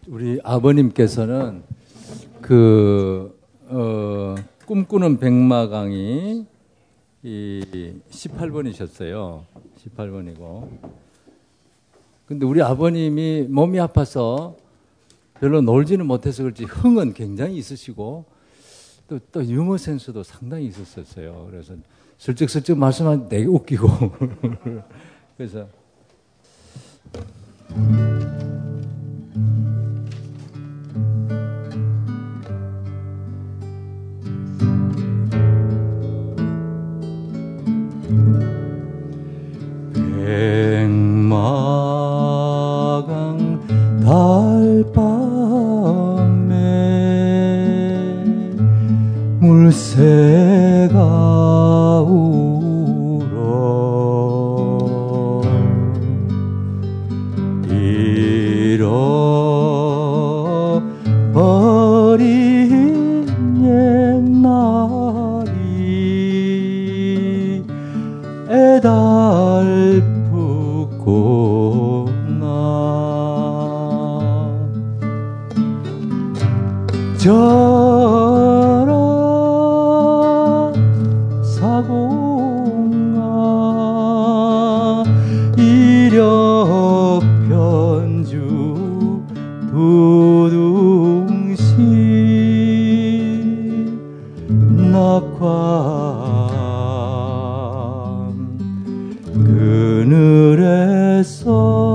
우리 아버님께서는 그 어. 꿈꾸는 백마강이 이 십팔 번이셨어요. 십팔 번이고. 근데 우리 아버님이 몸이 아파서 별로 놀지는 못해서 그렇지 흥은 굉장히 있으시고 또, 또 유머 센스도 상당히 있었어요. 그래서 슬쩍슬쩍 말씀하면 되게 웃기고. 그래서 백마강 달밤에 물새가 울어 잃어버린 옛날이 애달 저라 사공아 이력 편주 부둥시 낙황 그늘에서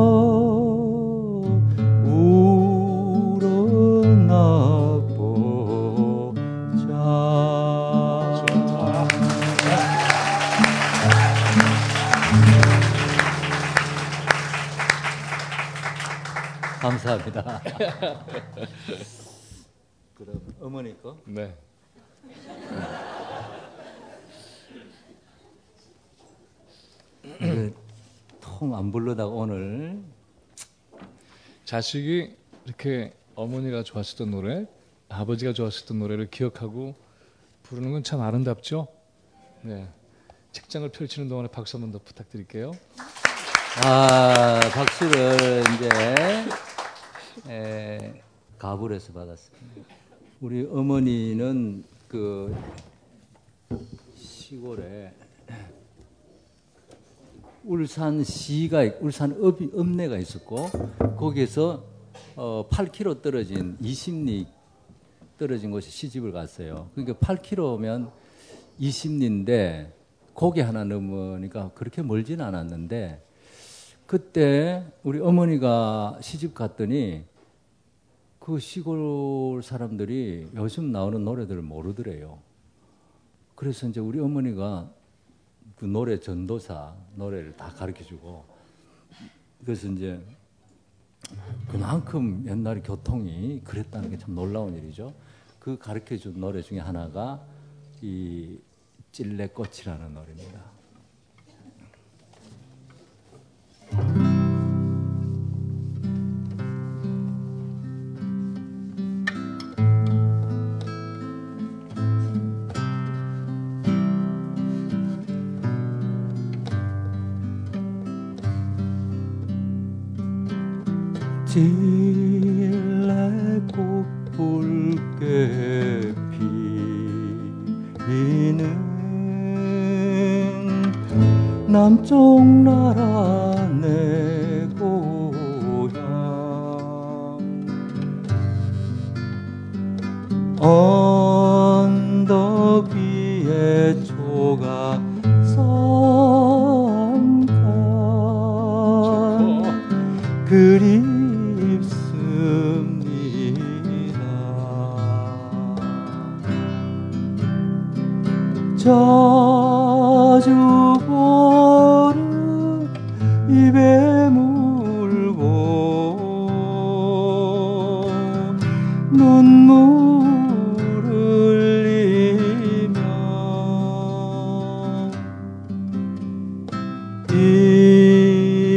감사합니다. 그럼 어머니 거? 네. 통 안 불러다가 오늘 자식이 이렇게 어머니가 좋아하셨던 노래, 아버지가 좋아하셨던 노래를 기억하고 부르는 건 참 아름답죠. 네. 책장을 펼치는 동안에 박수 한번 더 부탁드릴게요. 아, 박수를 이제 에, 가불에서 받았습니다. 우리 어머니는 그 시골에 울산시가, 울산읍이 읍내가 있었고, 거기에서 어, 팔 킬로미터 떨어진 이십 리 떨어진 곳에 시집을 갔어요. 그러니까 팔 킬로미터면 이십 리인데 고개 하나 넘으니까 그렇게 멀진 않았는데 그때 우리 어머니가 시집 갔더니 그 시골 사람들이 요즘 나오는 노래들을 모르더래요. 그래서 이제 우리 어머니가 그 노래 전도사 노래를 다 가르쳐주고, 그래서 이제 그만큼 옛날에 교통이 그랬다는 게 참 놀라운 일이죠. 그 가르쳐준 노래 중에 하나가 이 찔레꽃이라는 노래입니다. 찔레꽃 붉게 피는 남쪽 나라 내 고향, 언덕 위에 초가 삼간 그리 자주 보는 입에 물고 눈물 흘리며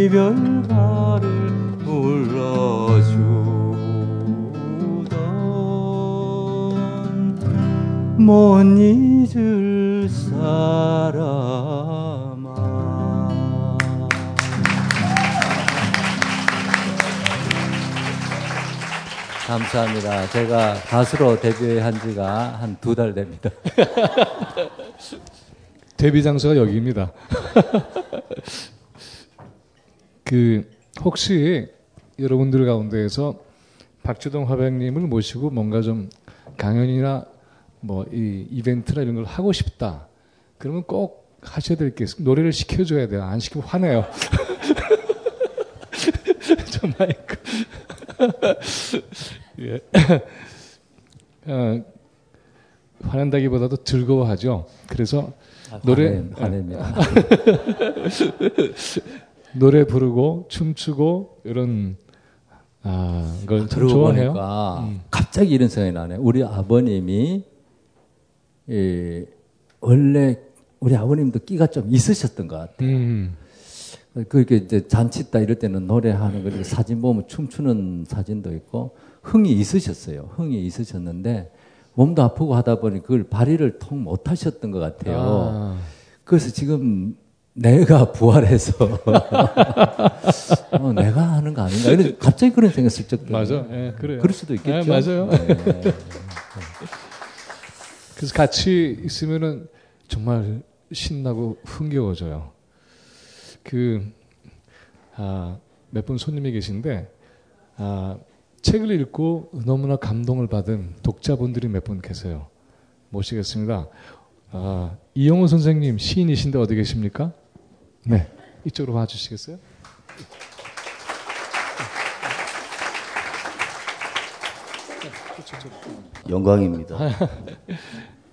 이별가를 불러주던 못 잊을 사람아. 감사합니다. 제가 가수로 데뷔한 지가 한 두 달 됩니다. 데뷔 장소가 여기입니다. 그 혹시 여러분들 가운데에서 박재동 화백님을 모시고 뭔가 좀 강연이나 뭐 이 이벤트나 이런 걸 하고 싶다. 그러면 꼭 하셔야 될 게 있어요. 노래를 시켜줘야 돼요. 안 시키면 화내요. 저 마이크. 예. 어, 화낸다기보다도 즐거워하죠. 그래서 아, 노래 화냅니다. 노래 부르고 춤추고 이런 아, 걸 아, 좋아해요. 음. 갑자기 이런 생각이 나네요. 우리 아버님이 예, 원래 우리 아버님도 끼가 좀 있으셨던 것 같아요. 음. 그렇게 이제 잔치 때 이럴 때는 노래하는 거, 사진 보면 춤추는 사진도 있고 흥이 있으셨어요. 흥이 있으셨는데 몸도 아프고 하다 보니 그걸 발휘를 통 못 하셨던 것 같아요. 아. 그래서 지금 내가 부활해서 어, 내가 하는 거 아닌가? 이런 갑자기 그런 생각이 슬쩍 들어요. 맞아, 예, 그래요. 그럴 수도 있겠죠. 예, 맞아요. 예. 그래서 같이 있으면은 정말 신나고 흥겨워져요. 그, 아, 몇 분 손님이 계신데, 아, 책을 읽고 너무나 감동을 받은 독자분들이 몇 분 계세요. 모시겠습니다. 아, 이영호 선생님 시인이신데 어디 계십니까? 네. 이쪽으로 와주시겠어요? 영광입니다.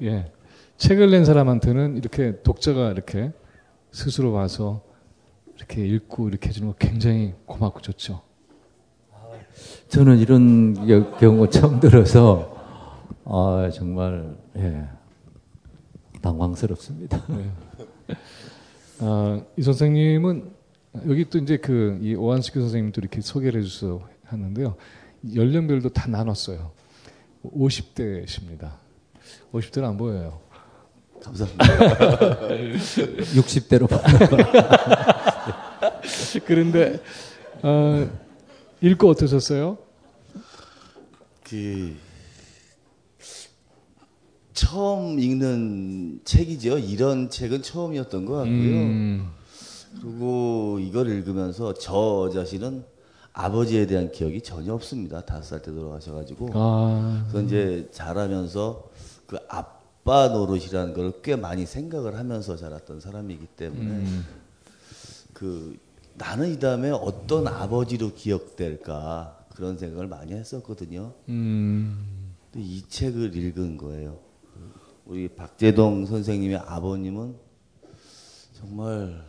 예, 책을 낸 사람한테는 이렇게 독자가 이렇게 스스로 와서 이렇게 읽고 이렇게 해주는 거 굉장히 고맙고 좋죠. 저는 이런 경우 처음 들어서 아, 정말 예, 당황스럽습니다. 예. 아, 이 선생님은 여기 또 이제 그 이 오한숙희 선생님도 이렇게 소개를 해주셔서 하는데요. 연령별도 다 나눴어요. 오십 대십니다. 오십 대는 안 보여요. 감사합니다. 육십 대로 봤나봐. 그런데 어, 읽고 어떠셨어요? 그 처음 읽는 책이죠. 이런 책은 처음이었던 것 같고요. 음. 그리고 이걸 읽으면서 저 자신은 아버지에 대한 기억이 전혀 없습니다. 다섯 살 때 돌아가셔가지고. 아. 그래서 이제 자라면서 그 아빠 노릇이라는 걸 꽤 많이 생각을 하면서 자랐던 사람이기 때문에 음. 그 나는 이 다음에 어떤 아버지로 기억될까 그런 생각을 많이 했었거든요. 음. 근데 이 책을 읽은 거예요. 우리 박재동 선생님의 아버님은 정말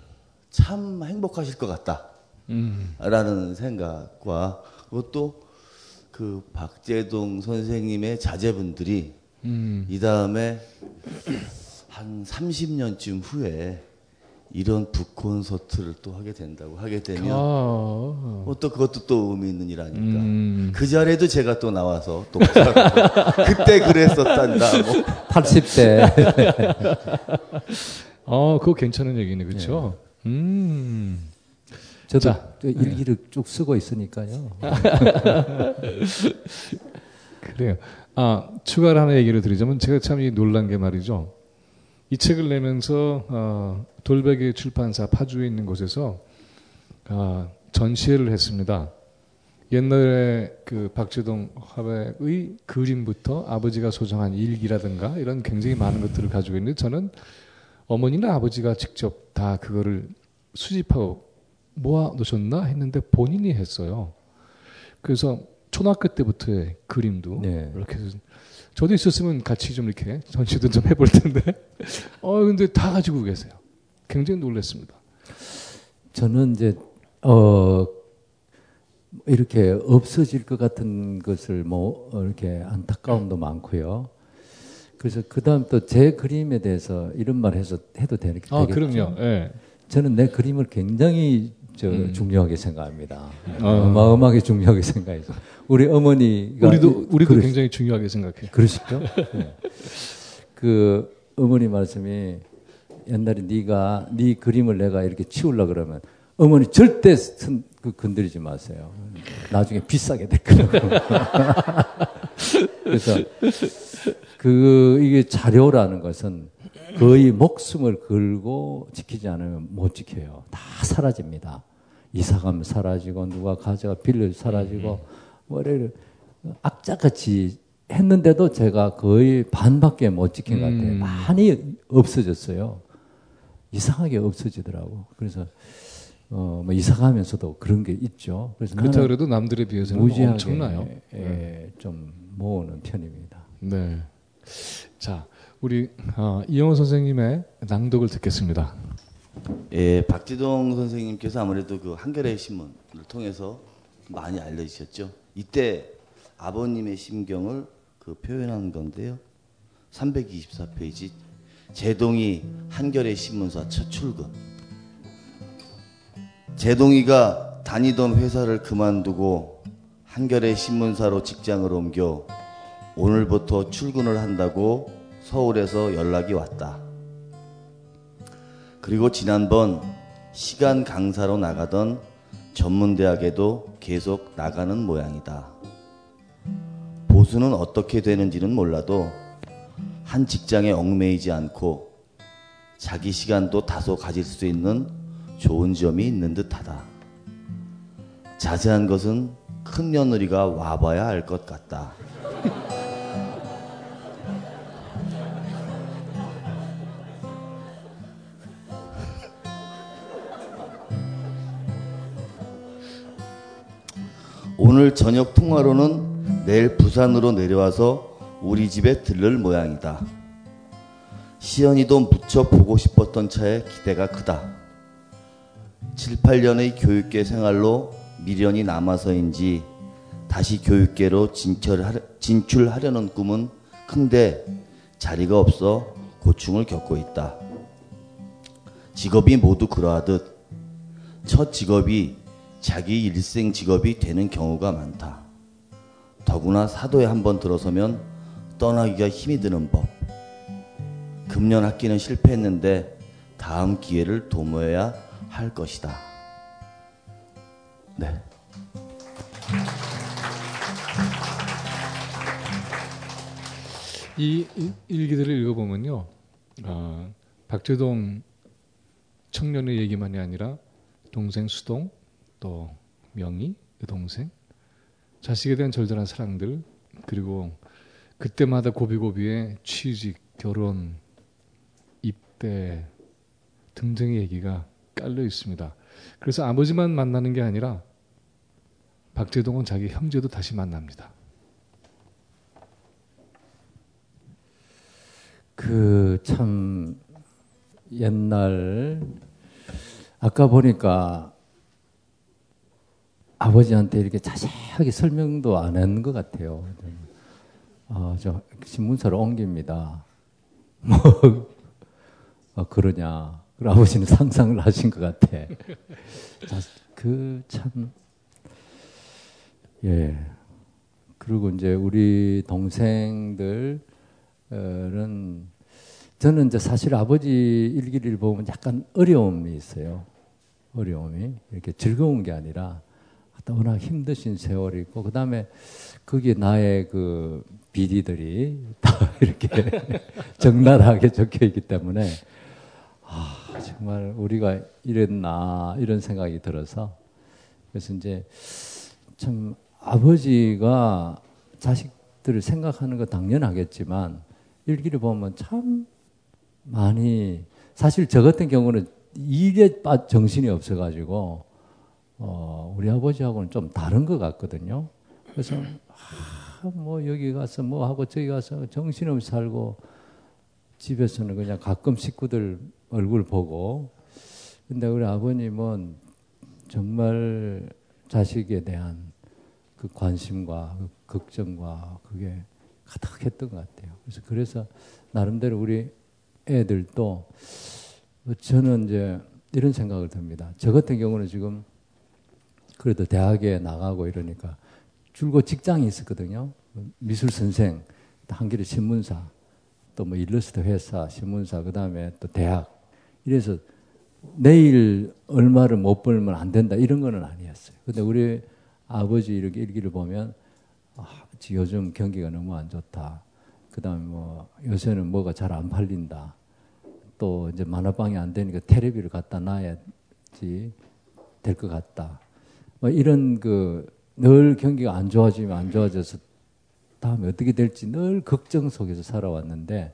참 행복하실 것 같다. 음. 라는 생각과 그것도 그 박재동 선생님의 자제분들이 음. 이 다음에 한 삼십 년쯤 후에 이런 북콘서트를 또 하게 된다고 하게 되면 아~ 또 그것도 또 의미 있는 일 아닐까. 음. 그 자리에도 제가 또 나와서 또 그때 그랬었단다. 뭐. 팔십 대. 어, 그거 괜찮은 얘기네, 그렇죠? 네. 음. 저도 네. 일기를 쭉 쓰고 있으니까요. 그래요. 아, 추가로 하나 얘기를 드리자면 제가 참 이 놀란 게 말이죠. 이 책을 내면서 어, 돌베개 출판사 파주에 있는 곳에서 어, 전시회를 했습니다. 옛날에 그 박재동 화백의 그림부터 아버지가 소장한 일기라든가 이런 굉장히 많은 것들을 가지고 있는데 저는 어머니나 아버지가 직접 다 그거를 수집하고 모아 놓으셨나 했는데 본인이 했어요. 그래서 초등학교 때부터의 그림도 네. 이렇게 해서 저도 있었으면 같이 좀 이렇게 전시도 좀 해볼 텐데 어 근데 다 가지고 계세요. 굉장히 놀랐습니다. 저는 이제 어 이렇게 없어질 것 같은 것을 뭐 이렇게 안타까움도 많고요. 그래서 그 다음 또 제 그림에 대해서 이런 말 해서 해도 되겠죠? 아 그럼요. 네. 저는 내 그림을 굉장히 저 음. 중요하게 생각합니다. 어. 어마어마하게 중요하게 생각해서 우리 어머니가 우리도 우리도 그러시, 굉장히 중요하게 생각해요. 그러시죠? 네. 그 어머니 말씀이 옛날에 네가 네 그림을 내가 이렇게 치우려 그러면 어머니 절대 선, 그, 건드리지 마세요. 나중에 비싸게 될 거라고. 그래서 그 이게 자료라는 것은 거의 목숨을 걸고 지키지 않으면 못 지켜요. 다 사라집니다. 이사 가면 사라지고 누가 가져가 빌려 사라지고 뭐를 악자같이 했는데도 제가 거의 반밖에 못 지킨 것 같아요. 많이 없어졌어요. 이상하게 없어지더라고. 그래서 어 뭐 이사 가면서도 그런 게 있죠. 그래서 그렇다 그래도 남들에 비해서는 무지하게 엄청나요. 예, 네. 좀 모으는 편입니다. 네. 자. 우리 어, 이영호 선생님의 낭독을 듣겠습니다. 예, 박재동 선생님께서 아무래도 그 한겨레 신문을 통해서 많이 알려주셨죠. 이때 아버님의 심경을 그 표현한 건데요. 삼백이십사 페이지 재동이 한겨레 신문사 첫 출근. 재동이가 다니던 회사를 그만두고 한겨레 신문사로 직장을 옮겨 오늘부터 출근을 한다고 서울에서 연락이 왔다. 그리고 지난번 시간 강사로 나가던 전문대학에도 계속 나가는 모양이다. 보수는 어떻게 되는지는 몰라도 한 직장에 얽매이지 않고 자기 시간도 다소 가질 수 있는 좋은 점이 있는 듯하다. 자세한 것은 큰 며느리가 와봐야 알 것 같다. 오늘 저녁 통화로는 내일 부산으로 내려와서 우리 집에 들를 모양이다. 시연이도 무척 보고 싶었던 차에 기대가 크다. 칠, 팔 년의 교육계 생활로 미련이 남아서인지 다시 교육계로 진출하려, 진출하려는 꿈은 큰데 자리가 없어 고충을 겪고 있다. 직업이 모두 그러하듯 첫 직업이 자기 일생 직업이 되는 경우가 많다. 더구나 사도에 한번 들어서면 떠나기가 힘이 드는 법. 금년 학기는 실패했는데 다음 기회를 도모해야 할 것이다. 네. 이 일기들을 읽어보면요. 어, 박재동 청년의 얘기만이 아니라 동생 수동, 또 명희, 여동생, 자식에 대한 절절한 사랑들, 그리고 그때마다 고비고비의 취직, 결혼, 입대 등등의 얘기가 깔려 있습니다. 그래서 아버지만 만나는 게 아니라 박재동은 자기 형제도 다시 만납니다. 그 참 옛날 아까 보니까 아버지한테 이렇게 자세하게 설명도 안 한 것 같아요. 아, 저 신문사를 옮깁니다. 뭐 아, 그러냐? 그 아버지는 상상을 하신 것 같아. 그 참 예. 그리고 이제 우리 동생들은 저는 이제 사실 아버지 일기를 보면 약간 어려움이 있어요. 어려움이 이렇게 즐거운 게 아니라 워낙 힘드신 세월이 있고 그 다음에 거기에 나의 그 비리들이 다 이렇게 적나라하게 적혀 있기 때문에 아 정말 우리가 이랬나 이런 생각이 들어서 그래서 이제 참 아버지가 자식들을 생각하는 거 당연하겠지만 일기를 보면 참 많이 사실 저 같은 경우는 일에 정신이 없어가지고 어, 우리 아버지하고는 좀 다른 것 같거든요. 그래서 아, 뭐 여기 가서 뭐 하고 저기 가서 정신없이 살고 집에서는 그냥 가끔 식구들 얼굴 보고 근데 우리 아버님은 정말 자식에 대한 그 관심과 그 걱정과 그게 가득했던 것 같아요. 그래서 그래서 나름대로 우리 애들도 저는 이제 이런 생각을 듭니다. 저 같은 경우는 지금 그래도 대학에 나가고 이러니까 줄곧 직장이 있었거든요. 미술 선생, 한겨레 신문사, 또 뭐 일러스트 회사, 신문사, 그 다음에 또 대학. 이래서 내일 얼마를 못 벌면 안 된다 이런 거는 아니었어요. 근데 우리 아버지 이렇게 일기를 보면 아, 요즘 경기가 너무 안 좋다. 그 다음에 뭐 요새는 뭐가 잘 안 팔린다. 또 이제 만화방이 안 되니까 테레비를 갖다 놔야지 될 것 같다. 뭐 이런 그 늘 경기가 안 좋아지면 안 좋아져서 다음에 어떻게 될지 늘 걱정 속에서 살아왔는데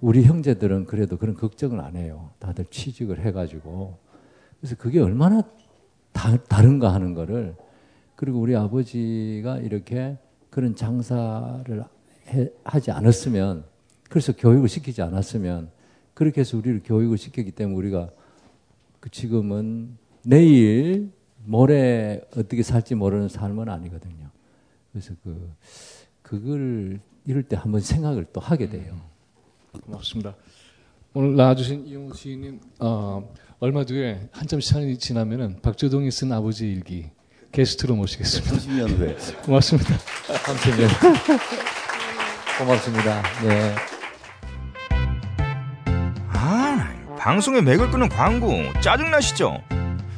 우리 형제들은 그래도 그런 걱정을 안 해요. 다들 취직을 해가지고 그래서 그게 얼마나 다, 다른가 하는 거를 그리고 우리 아버지가 이렇게 그런 장사를 해, 하지 않았으면 그래서 교육을 시키지 않았으면 그렇게 해서 우리를 교육을 시켰기 때문에 우리가 그 지금은 내일 모레 어떻게 살지 모르는 삶은 아니거든요. 그래서 그 그걸 이럴 때 한번 생각을 또 하게 돼요. 고맙습니다. 오늘 나와주신 이용우 시인님 어, 얼마 뒤에 한참 시간이 지나면은 박재동이 쓴 아버지 일기 게스트로 모시겠습니다. 삼십 년 후에. 고맙습니다. 삼십 년. 고맙습니다. 네. 아, 방송에 맥을 끄는 광고 짜증 나시죠?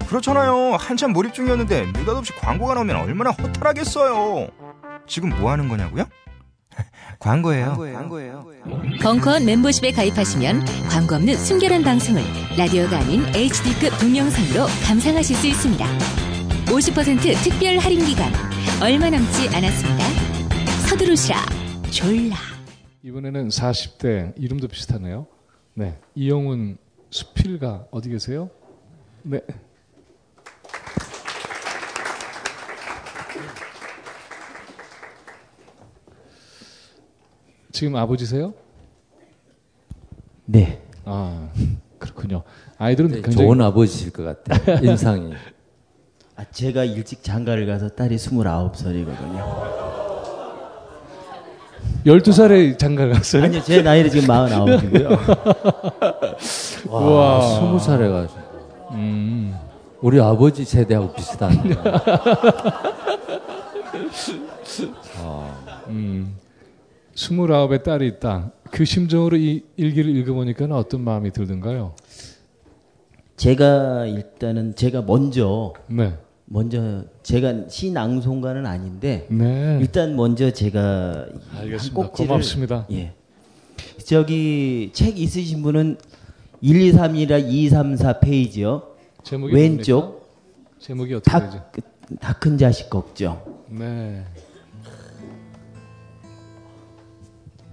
그렇잖아요. 한참 몰입 중이었는데 느닷없이 광고가 나오면 얼마나 허탈하겠어요. 지금 뭐 하는 거냐고요? 광고예요. 광고예요. 광고예요. 벙커원 멤버십에 가입하시면 광고 없는 순결한 방송을 라디오가 아닌 에이치디급 동영상으로 감상하실 수 있습니다. 오십 퍼센트 특별 할인 기간 얼마 남지 않았습니다. 서두르시라. 졸라. 이번에는 사십 대 이름도 비슷하네요. 네, 이영훈 수필가 어디 계세요? 네. 지금 아버지세요? 네. 아 그렇군요. 아이들은 네, 굉장히 좋은 아버지실 것 같아요. 인상이. 아 제가 일찍 장가를 가서 딸이 스물아홉 살이거든요. 열두 살에 장가 갔어요? 아니요. 제 나이는 지금 마흔아홉이고요. 와, 우와. 스무 살에 가서. 음. 우리 아버지 세대하고 비슷하네요. 아, 음. 스물아홉에 딸이 있다. 그 심정으로 이 일기를 읽어보니까 어떤 마음이 들던가요? 제가 일단은 제가 먼저 네. 먼저 제가 시낭송가는 아닌데 네. 일단 먼저 제가 알겠습니다. 한 꼭지를 고맙습니다. 예. 저기 책 있으신 분은 일, 이, 삼이라 이, 삼, 사 페이지요. 제목이 왼쪽 뭡니까? 제목이 어떻게 되죠? 다 큰 자식 걱정. 네.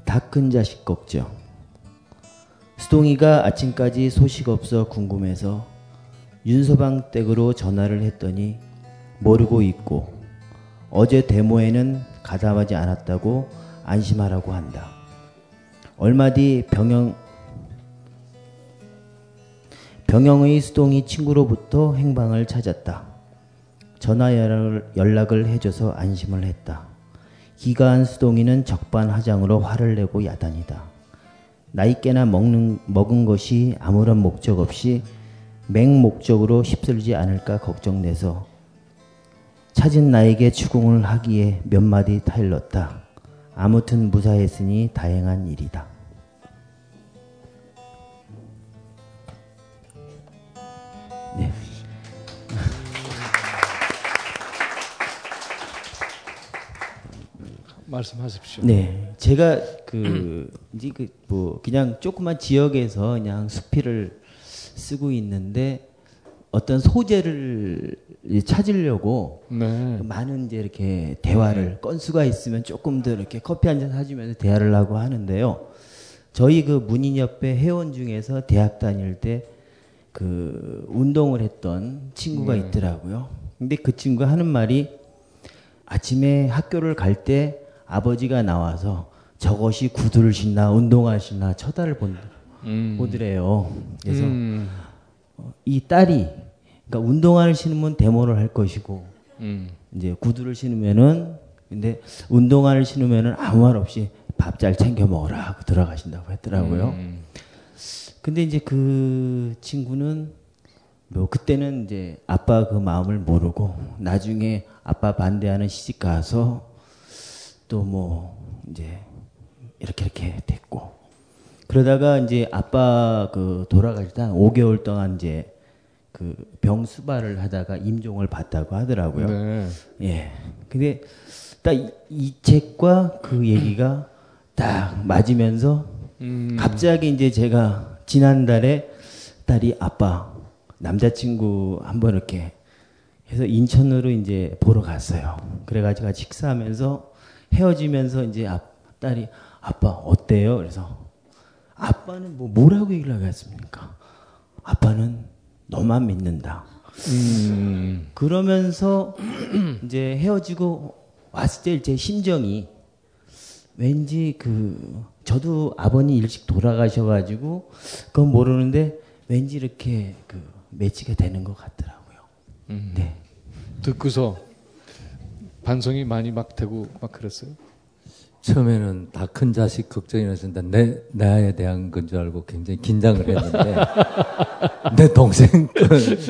다 큰 자식 걱정. 수동이가 아침까지 소식 없어 궁금해서 윤서방 댁으로 전화를 했더니 모르고 있고 어제 데모에는 가담하지 않았다고 안심하라고 한다. 얼마 뒤 병영, 병영의 수동이 친구로부터 행방을 찾았다. 전화 연락을 해줘서 안심을 했다. 기가한 수동이는 적반하장으로 화를 내고 야단이다. 나이깨나 먹는, 먹은 것이 아무런 목적 없이 맹목적으로 휩쓸지 않을까 걱정돼서 찾은 나에게 추궁을 하기에 몇 마디 타일렀다. 아무튼 무사했으니 다행한 일이다. 네. 말씀하십시오. 네, 제가 그 이제 그 뭐 그냥 조그만 지역에서 그냥 수필을 쓰고 있는데 어떤 소재를 찾으려고 네. 많은 이제 이렇게 대화를 건수가 있으면 조금 더 이렇게 커피 한잔 사주면서 대화를 하고 하는데요. 저희 그 문인협회 회원 중에서 대학 다닐 때 그 운동을 했던 친구가 네. 있더라고요. 근데 그 친구가 하는 말이 아침에 학교를 갈 때 아버지가 나와서 저것이 구두를 신나 운동화 신나 쳐다를 본, 음. 보더래요. 그래서 음. 이 딸이 그러니까 운동화를 신으면 데모를 할 것이고 음. 이제 구두를 신으면은 근데 운동화를 신으면은 아무 말 없이 밥 잘 챙겨 먹어라 하고 돌아가신다고 했더라고요. 음. 근데 이제 그 친구는 뭐 그때는 이제 아빠 그 마음을 모르고 나중에 아빠 반대하는 시집 가서 또 뭐 이제 이렇게 이렇게 됐고 그러다가 이제 아빠 그 돌아가실 때 한 오 개월 동안 이제 그 병 수발을 하다가 임종을 봤다고 하더라고요. 네. 예. 근데 딱 이 책과 그 얘기가 딱 맞으면서 음. 갑자기 이제 제가 지난달에 딸이 아빠 남자친구 한번 이렇게 해서 인천으로 이제 보러 갔어요. 그래가지고 같이 식사하면서 헤어지면서 이제 아, 딸이 아빠 어때요? 그래서 아빠는 뭐 뭐라고 얘기를 하겠습니까? 아빠는 너만 믿는다. 음. 그러면서 이제 헤어지고 왔을 때 제 심정이 왠지 그 저도 아버님 일찍 돌아가셔가지고 그건 모르는데 왠지 이렇게 그 매치가 되는 것 같더라고요. 음. 네. 듣고서 반성이 많이 막 되고 막 그랬어요? 처음에는 다 큰 자식 걱정이 났습니다. 내, 나에 대한 건 줄 알고 굉장히 긴장을 했는데, 내 동생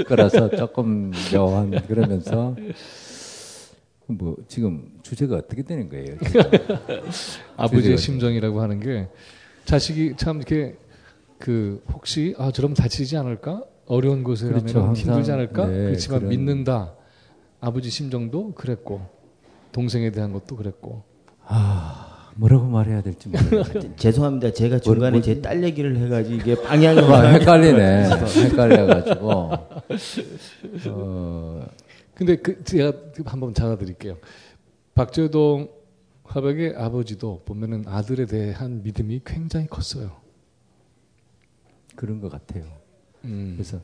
거라서 조금 묘한, 그러면서, 뭐, 지금 주제가 어떻게 되는 거예요? 아버지의 심정이라고 하는 게, 자식이 참 이렇게, 그, 혹시, 아, 저러면 다치지 않을까? 어려운 곳에 가면 그렇죠, 힘들지 않을까? 네, 그렇지만 그런... 믿는다. 아버지 심정도 그랬고, 동생에 대한 것도 그랬고, 아, 뭐라고 말해야 될지 모르겠어요. 죄송합니다. 제가 중간에 뭐, 제 딸 얘기를 해가지고 이게 방향이 헷갈리네. 헷갈려가지고. 어... 근데 그 제가 한번 잡아드릴게요. 박재동 화백의 아버지도 보면은 아들에 대한 믿음이 굉장히 컸어요. 그런 것 같아요. 음. 그래서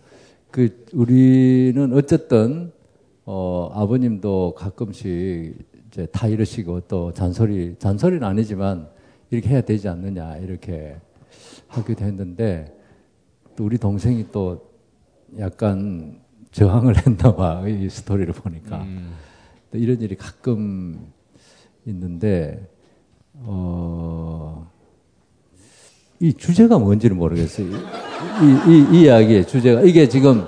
그 우리는 어쨌든 어, 아버님도 가끔씩. 다 이러시고 또 잔소리, 잔소리는 아니지만 이렇게 해야 되지 않느냐 이렇게 하기도 했는데 또 우리 동생이 또 약간 저항을 했나 봐. 이 스토리를 보니까 음. 또 이런 일이 가끔 있는데 어, 이 주제가 뭔지는 모르겠어요. 이, 이, 이 이야기의 주제가 이게 지금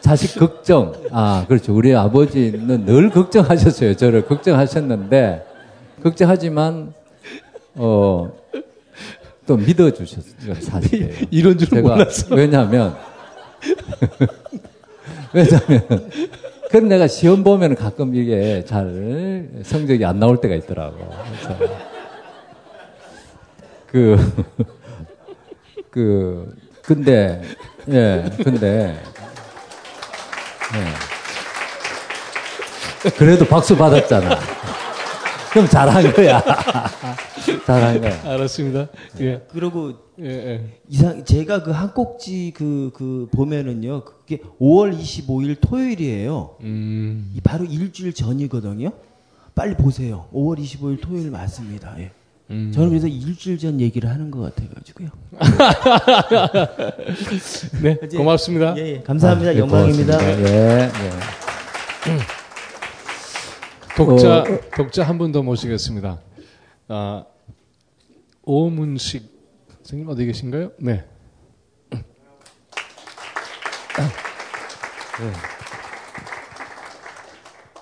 자식 걱정. 아, 그렇죠. 우리 아버지는 늘 걱정하셨어요. 저를 걱정하셨는데, 걱정하지만, 어, 또 믿어주셨어요. 사실. 이런 줄은 몰랐어요. 왜냐면, 왜냐면, 그럼 내가 시험 보면 가끔 이게 잘 성적이 안 나올 때가 있더라고. 그래서 그, 그, 근데, 예, 근데, 네. 그래도 박수 받았잖아. 그럼 잘한 거야. 잘한 거야. 알았습니다. 예. 그리고 예, 예. 이상 제가 그 한 꼭지 그, 그 보면은요. 그게 오월 이십오일 토요일이에요. 음. 바로 일주일 전이거든요. 빨리 보세요. 오월 이십오일 토요일 맞습니다. 예. 음. 저는 그래서 일주일 전 얘기를 하는 것 같아가지고요. 네, 고맙습니다. 예, 예. 감사합니다. 아, 네, 영광입니다. 고맙습니다. 예, 예. 독자, 어, 독자 한 분 더 모시겠습니다. 아, 오문식 선생님 어디 계신가요? 네. 네.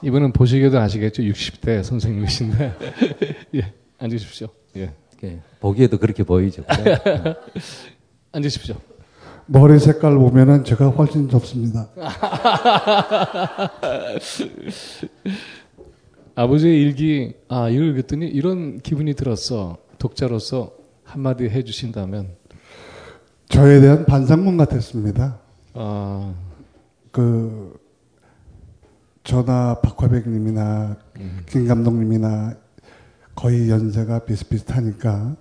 이분은 보시기도 아시겠죠? 육십 대 선생님이신데. 예. 앉으십시오. 예. 예. 보기에도 그렇게 보이죠. 앉으십시오. 머리 색깔 보면은 제가 훨씬 좁습니다. 아버지의 일기, 아, 이걸 읽었더니 이런 기분이 들었어. 독자로서 한마디 해주신다면? 저에 대한 반성문 같았습니다. 아. 그, 저나 박화백님이나 음. 김 감독님이나 거의 연세가 비슷비슷하니까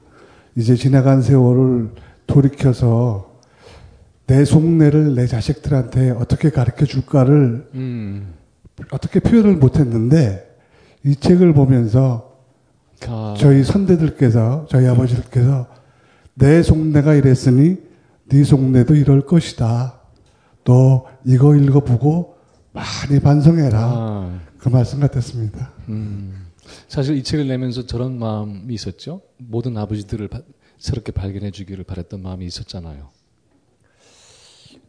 이제 지나간 세월을 돌이켜서 내 속내를 내 자식들한테 어떻게 가르쳐 줄까를 음. 어떻게 표현을 못했는데 이 책을 보면서 아. 저희 선대들께서 저희 아버지들께서 내 속내가 이랬으니 네 속내도 이럴 것이다. 너 이거 읽어보고 많이 반성해라. 아. 그 말씀 같았습니다. 음. 사실 이 책을 내면서 저런 마음이 있었죠. 모든 아버지들을 바, 새롭게 발견해 주기를 바랬던 마음이 있었잖아요.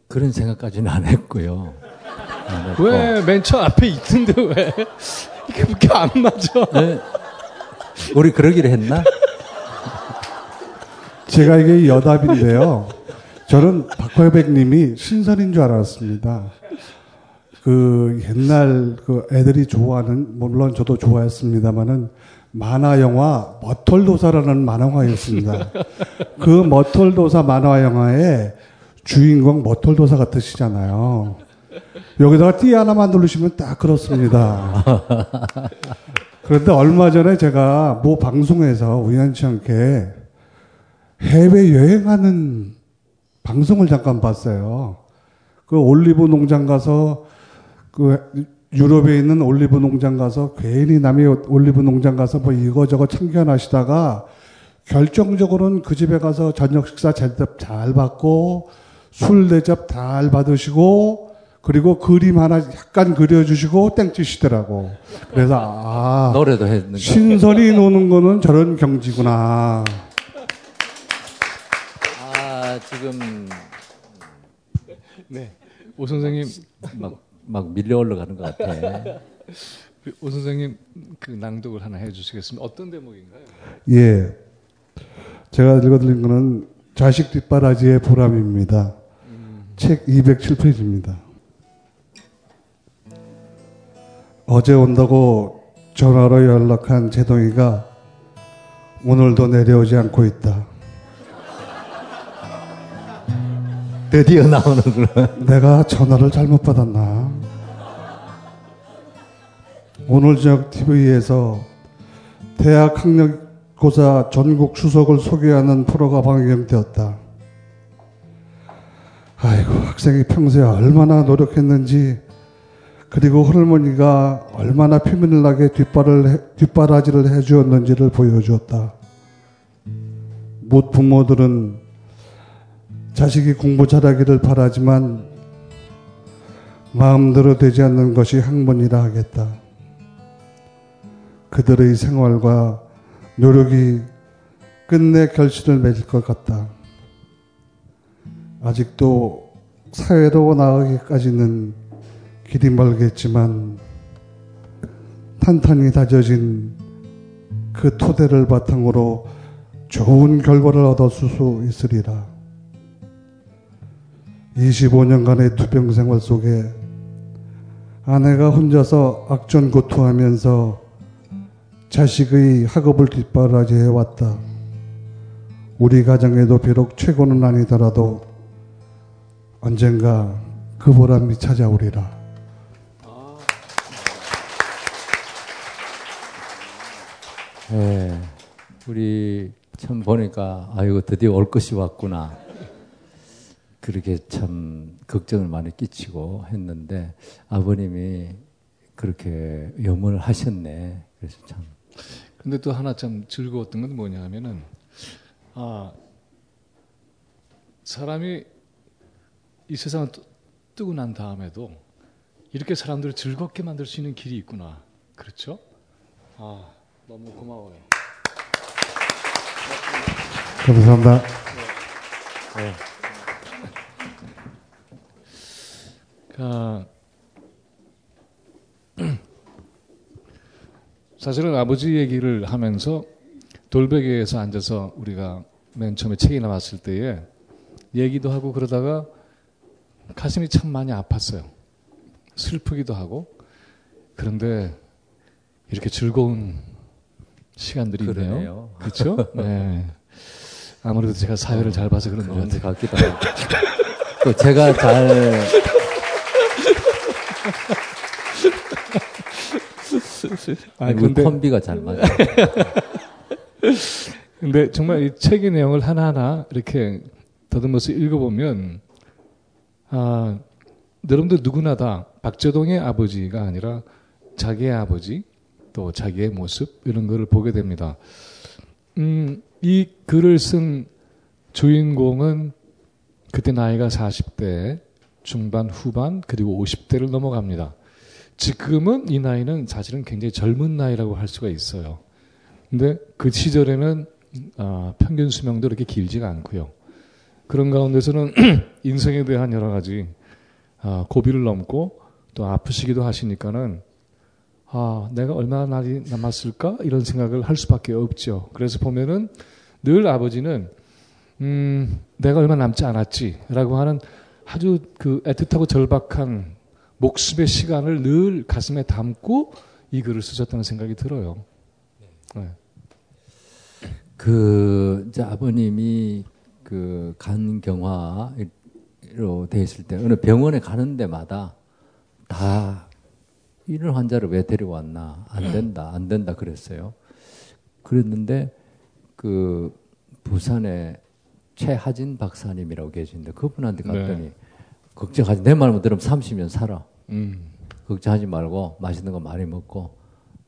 그런 생각까지는 안 했고요. 왜 맨 처음 앞에 있던데 왜 이게 그렇게 안 맞아? 네. 우리 그러기로 했나? 제가 이게 여답인데요. 저는 박화백님이 신선인 줄 알았습니다. 그 옛날 그 애들이 좋아하는 물론 저도 좋아했습니다만은 만화 영화 머털도사라는 만화화였습니다. 그 머털도사 만화 영화의 주인공 머털도사 같으시잖아요. 여기다가 띠 하나만 누르시면 딱 그렇습니다. 그런데 얼마 전에 제가 모 방송에서 우연치 않게 해외 여행하는 방송을 잠깐 봤어요. 그 올리브 농장 가서 그 유럽에 있는 올리브 농장 가서 괜히 남의 올리브 농장 가서 뭐 이거저거 참견하시다가 결정적으로는 그 집에 가서 저녁 식사 대접 잘 받고 술 대접 잘 받으시고 그리고 그림 하나 약간 그려주시고 땡치시더라고. 그래서 아 노래도 했는데 신선이 노는 거는 저런 경지구나. 아 지금 네 오 선생님 막 막 밀려 올라가는 것 같아. 오 선생님 그 낭독을 하나 해주시겠습니다. 어떤 대목인가요? 예, 제가 읽어드린 거는 자식 뒷바라지의 보람입니다. 음. 책 이백칠 페이지입니다. 어제 온다고 전화로 연락한 재동이가 오늘도 내려오지 않고 있다. 드디어 나오는구나. 내가 전화를 잘못 받았나. 오늘 저녁 티비에서 대학 학력고사 전국 수석을 소개하는 프로가 방영되었다. 아이고 학생이 평소에 얼마나 노력했는지 그리고 할머니가 얼마나 피밀하게 뒷발을, 뒷바라지를 해주었는지를 보여주었다. 못 부모들은 자식이 공부 잘하기를 바라지만 마음대로 되지 않는 것이 학문이라 하겠다. 그들의 생활과 노력이 끝내 결실을 맺을 것 같다. 아직도 사회로 나가기까지는 길이 멀겠지만 탄탄히 다져진 그 토대를 바탕으로 좋은 결과를 얻었을 수 있으리라. 이십오 년간의 투병 생활 속에 아내가 혼자서 악전고투하면서 자식의 학업을 뒷바라지해왔다. 우리 가정에도 비록 최고는 아니더라도 언젠가 그 보람이 찾아오리라. 네. 우리 참 보니까 아이고 드디어 올 것이 왔구나. 그렇게 참 걱정을 많이 끼치고 했는데 아버님이 그렇게 염원을 하셨네. 그래서 참. 근데 또 하나 참 즐거웠던 건 뭐냐 하면은 아 사람이 이 세상을 뜨고 난 다음에도 이렇게 사람들을 즐겁게 만들 수 있는 길이 있구나. 그렇죠? 아 너무 고마워요. 감사합니다. 네. 네. 아, 사실은 아버지 얘기를 하면서 돌베개에서 앉아서 우리가 맨 처음에 책이 나왔을 때에 얘기도 하고 그러다가 가슴이 참 많이 아팠어요. 슬프기도 하고. 그런데 이렇게 즐거운 시간들이 그러네요. 있네요. 그렇죠? 네. 아무래도 제가 사회를 잘 봐서 그런 것 같아요. 같기도 하고. 또 제가 잘... 아니, 우리 근데, 콤비가 잘 맞아요. 근데 정말 이 책의 내용을 하나하나 이렇게 더듬어서 읽어보면, 아, 여러분들 누구나 다 박재동의 아버지가 아니라 자기의 아버지, 또 자기의 모습, 이런 거를 보게 됩니다. 음, 이 글을 쓴 주인공은 그때 나이가 사십 대 중반, 후반, 그리고 오십 대를 넘어갑니다. 지금은 이 나이는 사실은 굉장히 젊은 나이라고 할 수가 있어요. 근데 그 시절에는 아, 평균 수명도 그렇게 길지가 않고요. 그런 가운데서는 인생에 대한 여러 가지 아, 고비를 넘고 또 아프시기도 하시니까는 아, 내가 얼마나 날이 남았을까? 이런 생각을 할 수밖에 없죠. 그래서 보면은 늘 아버지는 음, 내가 얼마 남지 않았지라고 하는 아주 그 애틋하고 절박한 목숨의 시간을 늘 가슴에 담고 이 글을 쓰셨다는 생각이 들어요. 네. 그 이제 아버님이 그 간경화로 되어 있을 때 어느 병원에 가는 데마다 다 이런 환자를 왜 데려왔나 안 된다 안 된다 그랬어요. 그랬는데 그 부산에 최하진 박사님이라고 계시는데 그분한테 갔더니 네. 걱정하지 내 말만 들으면 삼십 년 살아. 음. 걱정하지 말고 맛있는 거 많이 먹고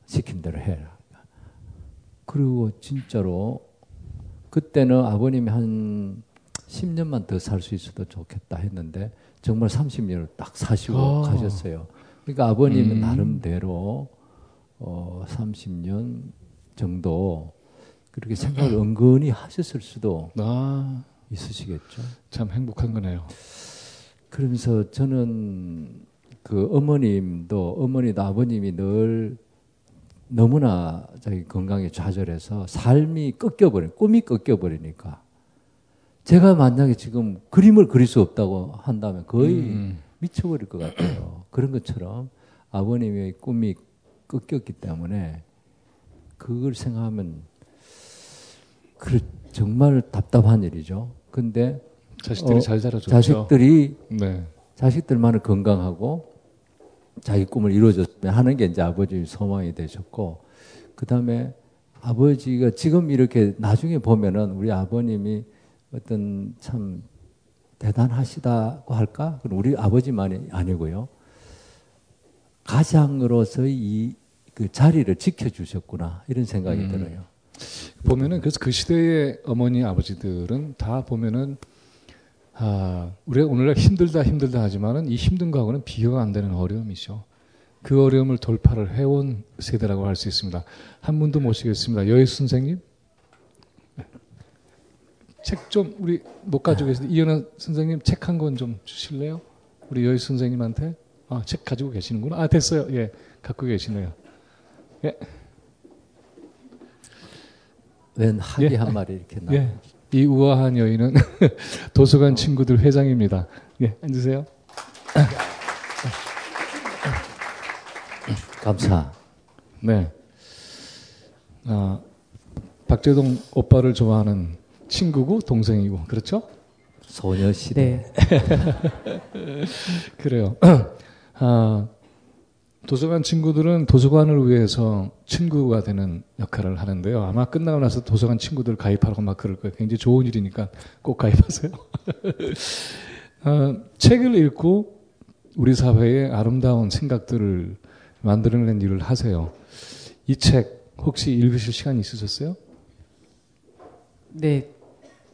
시킨 대로 해라. 그리고 진짜로 그때는 아버님이 한 십 년만 더 살 수 있어도 좋겠다 했는데 정말 삼십 년을 딱 사시고 아. 가셨어요. 그러니까 아버님은 음. 나름대로 어, 삼십 년 정도 그렇게 생각을 은근히 하셨을 수도 아. 있으시겠죠. 참 행복한 거네요. 그러면서 저는 그 어머님도 어머니도 아버님이 늘 너무나 자기 건강에 좌절해서 삶이 꺾여버려 꿈이 꺾여버리니까 제가 만약에 지금 그림을 그릴 수 없다고 한다면 거의 음. 미쳐버릴 것 같아요. 그런 것처럼 아버님의 꿈이 꺾였기 때문에 그걸 생각하면 그 정말 답답한 일이죠. 근데 자식들이 어, 잘 자라줬죠. 자식들이 네. 자식들만은 건강하고 자기 꿈을 이루어줬으면 하는 게 이제 아버지의 소망이 되셨고 그 다음에 아버지가 지금 이렇게 나중에 보면은 우리 아버님이 어떤 참 대단하시다고 할까? 그럼 우리 아버지만이 아니고요. 가장으로서의 이 그 자리를 지켜주셨구나 이런 생각이 음. 들어요. 보면은 그래서 그 시대의 어머니 아버지들은 다 보면은. 아, 우리가 오늘날 힘들다 힘들다 하지만은 이 힘든 거하고는 비교가 안 되는 어려움이죠. 그 어려움을 돌파를 해온 세대라고 할 수 있습니다. 한 분 더 모시겠습니다. 여의수 선생님. 책 좀 우리 못 가지고 계신데 이현아 선생님 책 한 권 좀 주실래요? 우리 여의수 선생님한테. 아, 책 가지고 계시는구나. 아, 됐어요. 예, 갖고 계시네요. 예. 웬 학이 예. 한 마리 이렇게 나와. 예. 이 우아한 여인은 도서관 친구들 회장입니다. 예, 앉으세요. 감사. 네. 아, 박재동 오빠를 좋아하는 친구고 동생이고 그렇죠? 소녀시대. 네. 그래요. 아, 도서관 친구들은 도서관을 위해서 친구가 되는 역할을 하는데요. 아마 끝나고 나서 도서관 친구들 가입하라고 막 그럴 거예요. 굉장히 좋은 일이니까 꼭 가입하세요. 어, 책을 읽고 우리 사회의 아름다운 생각들을 만들어낸 일을 하세요. 이 책 혹시 읽으실 시간 있으셨어요? 네.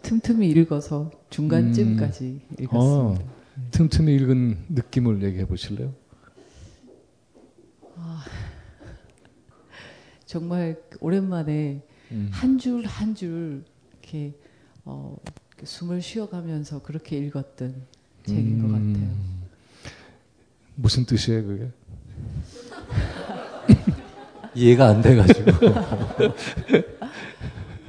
틈틈이 읽어서 중간쯤까지 음, 읽었습니다. 어, 틈틈이 읽은 느낌을 얘기해 보실래요? 아, 정말 오랜만에 음. 한 줄 한 줄 이렇게, 어, 이렇게 숨을 쉬어가면서 그렇게 읽었던 책인 음. 것 같아요. 무슨 뜻이에요 그게? 이해가 안 돼가지고.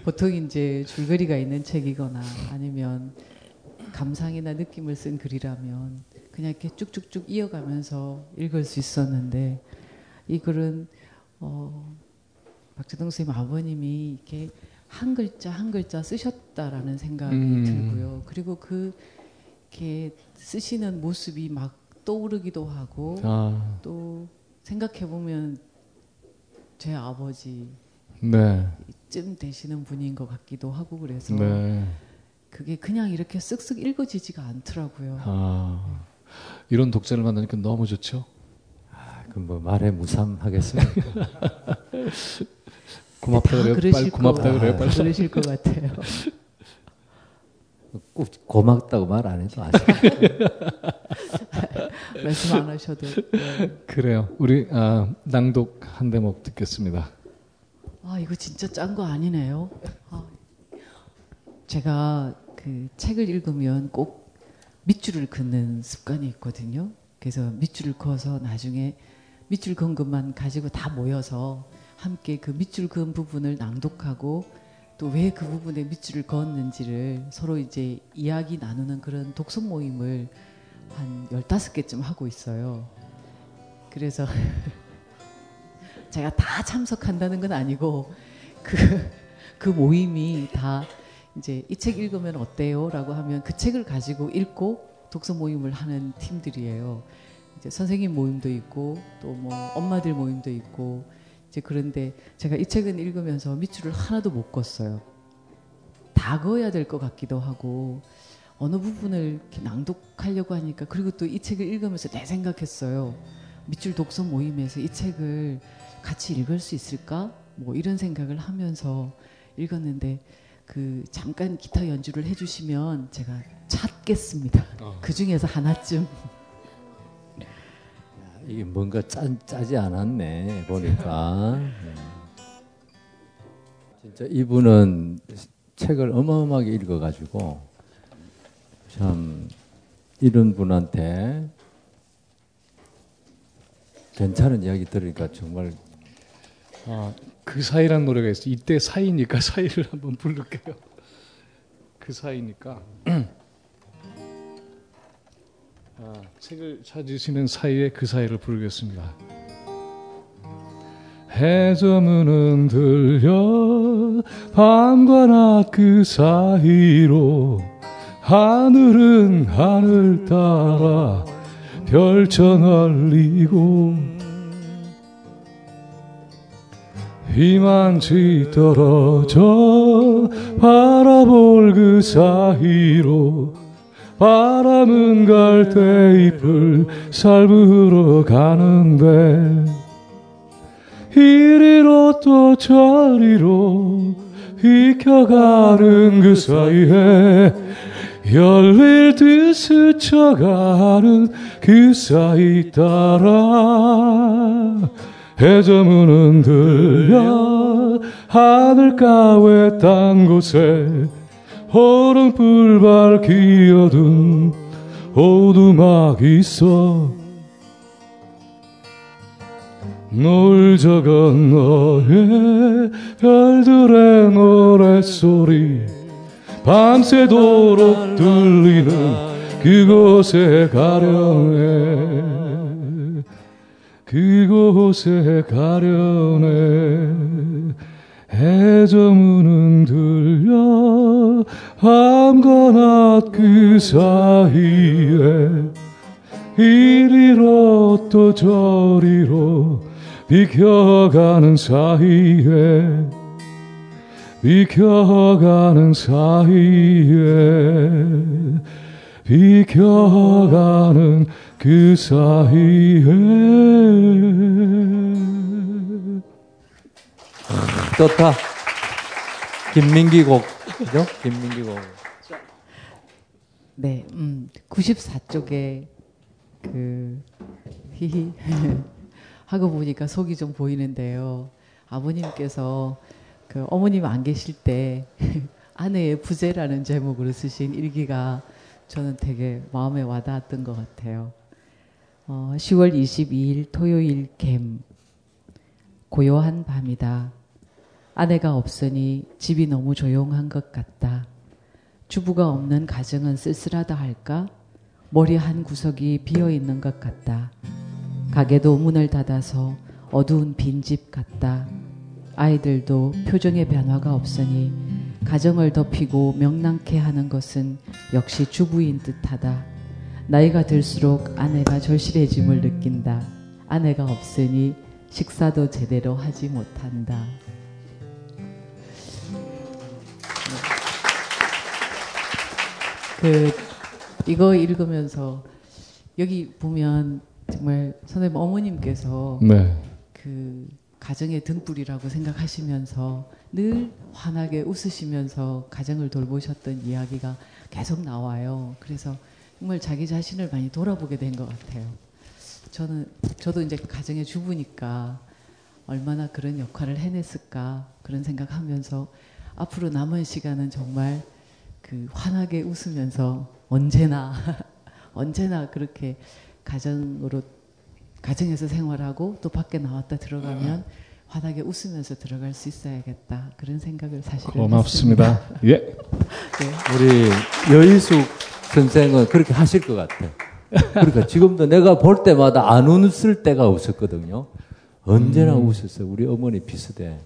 보통 이제 줄거리가 있는 책이거나 아니면 감상이나 느낌을 쓴 글이라면 그냥 이렇게 쭉쭉쭉 이어가면서 읽을 수 있었는데, 이 글은 어, 박재동 선생님 아버님이 이렇게 한 글자 한 글자 쓰셨다라는 생각이 음. 들고요. 그리고 그 이렇게 쓰시는 모습이 막 떠오르기도 하고 아. 또 생각해보면 제 아버지 네. 쯤 되시는 분인 것 같기도 하고 그래서 네. 그게 그냥 이렇게 쓱쓱 읽어지지가 않더라고요. 아, 네. 이런 독자를 만나니까 너무 좋죠. 아, 그럼 뭐 말에 무삼하겠습니까? 고맙다 그래요. 빨리 고맙다 그래요. 빨리 그러실 것 같아요. 꼭 고맙다고 말 안 해도 아직 말씀 안 하셔도 네. 그래요. 우리 아, 낭독 한 대목 듣겠습니다. 아, 이거 진짜 짠 거 아니네요. 아, 제가 그 책을 읽으면 꼭 밑줄을 긋는 습관이 있거든요. 그래서 밑줄을 그어서 나중에 밑줄 그은 것만 가지고 다 모여서 함께 그 밑줄 그은 부분을 낭독하고 또 왜 그 부분에 밑줄을 그었는지를 서로 이제 이야기 나누는 그런 독서 모임을 한 열다섯 개쯤 하고 있어요. 그래서 제가 다 참석한다는 건 아니고 그, 그 모임이 다 이제 이 책 읽으면 어때요? 라고 하면 그 책을 가지고 읽고 독서 모임을 하는 팀들이에요. 이제 선생님 모임도 있고 또 뭐 엄마들 모임도 있고 이제 그런데 제가 이 책은 읽으면서 밑줄을 하나도 못 걷어요. 다 그어야 될 것 같기도 하고 어느 부분을 이렇게 낭독하려고 하니까 그리고 또 이 책을 읽으면서 내 생각했어요. 밑줄 독서 모임에서 이 책을 같이 읽을 수 있을까? 뭐 이런 생각을 하면서 읽었는데 그 잠깐 기타 연주를 해주시면 제가 찾겠습니다. 어. 그 중에서 하나쯤. 야, 이게 뭔가 짠, 짜지 않았네 보니까. 진짜 이분은 책을 어마어마하게 읽어가지고 참 이런 분한테 괜찮은 이야기 들으니까 정말 아, 그 사이라는 노래가 있어요. 이때 사이니까 사이를 한번 부를게요. 그 사이니까 아, 책을 찾으시는 사이에 그 사이를 부르겠습니다. 해저문은 들려 밤과 낮 그 사이로 하늘은 하늘 따라 별쳐 날리고 휘만치 떨어져 바라볼 그 사이로 바람은 갈대잎을 살부러 가는데 이리로 또 저리로 휘켜가는 그 사이에 열릴 듯 스쳐가는 그 사이 따라 해저문은 들려 하늘가에 딴 곳에 호롱불 밝히어둔 오두막 있어 노을 저건 너의 별들의 노랫소리 밤새도록 들리는 그곳에 가려네 그곳에 가려네 해저문은 들려 밤과 낮 그 사이에 이리로 또 저리로 비켜가는 사이에 비켜가는 사이에 비켜가는 그 사이에. 좋다. 김민기 곡. 그죠? 김민기 곡. 네, 음, 구십사 쪽에 그 히히 하고 보니까 속이 좀 보이는데요. 아버님께서 그 어머님 안 계실 때 아내의 부재라는 제목으로 쓰신 일기가 저는 되게 마음에 와닿았던 것 같아요. 어, 시월 이십이일 토요일 갬. 고요한 밤이다. 아내가 없으니 집이 너무 조용한 것 같다. 주부가 없는 가정은 쓸쓸하다 할까? 머리 한 구석이 비어있는 것 같다. 가게도 문을 닫아서 어두운 빈집 같다. 아이들도 표정의 변화가 없으니 가정을 덮이고 명랑케 하는 것은 역시 주부인 듯하다. 나이가 들수록 아내가 절실해짐을 느낀다. 아내가 없으니 식사도 제대로 하지 못한다. 그 이거 읽으면서 여기 보면 정말 선생님 어머님께서 네. 그 가정의 등불이라고 생각하시면서 늘 환하게 웃으시면서 가정을 돌보셨던 이야기가 계속 나와요. 그래서 정말 자기 자신을 많이 돌아보게 된 것 같아요. 저는 저도 이제 가정의 주부니까 얼마나 그런 역할을 해냈을까 그런 생각하면서 앞으로 남은 시간은 정말 그 환하게 웃으면서 언제나 언제나 그렇게 가정으로 가정에서 생활하고 또 밖에 나왔다 들어가면 환하게 웃으면서 들어갈 수 있어야겠다 그런 생각을 사실은 고맙습니다. 했습니다. 예, 네. 우리 여인숙 선생은 그렇게 하실 것 같아. 그러니까 지금도 내가 볼 때마다 안 웃을 때가 없었거든요. 언제나 음. 웃었어. 우리 어머니 비슷해.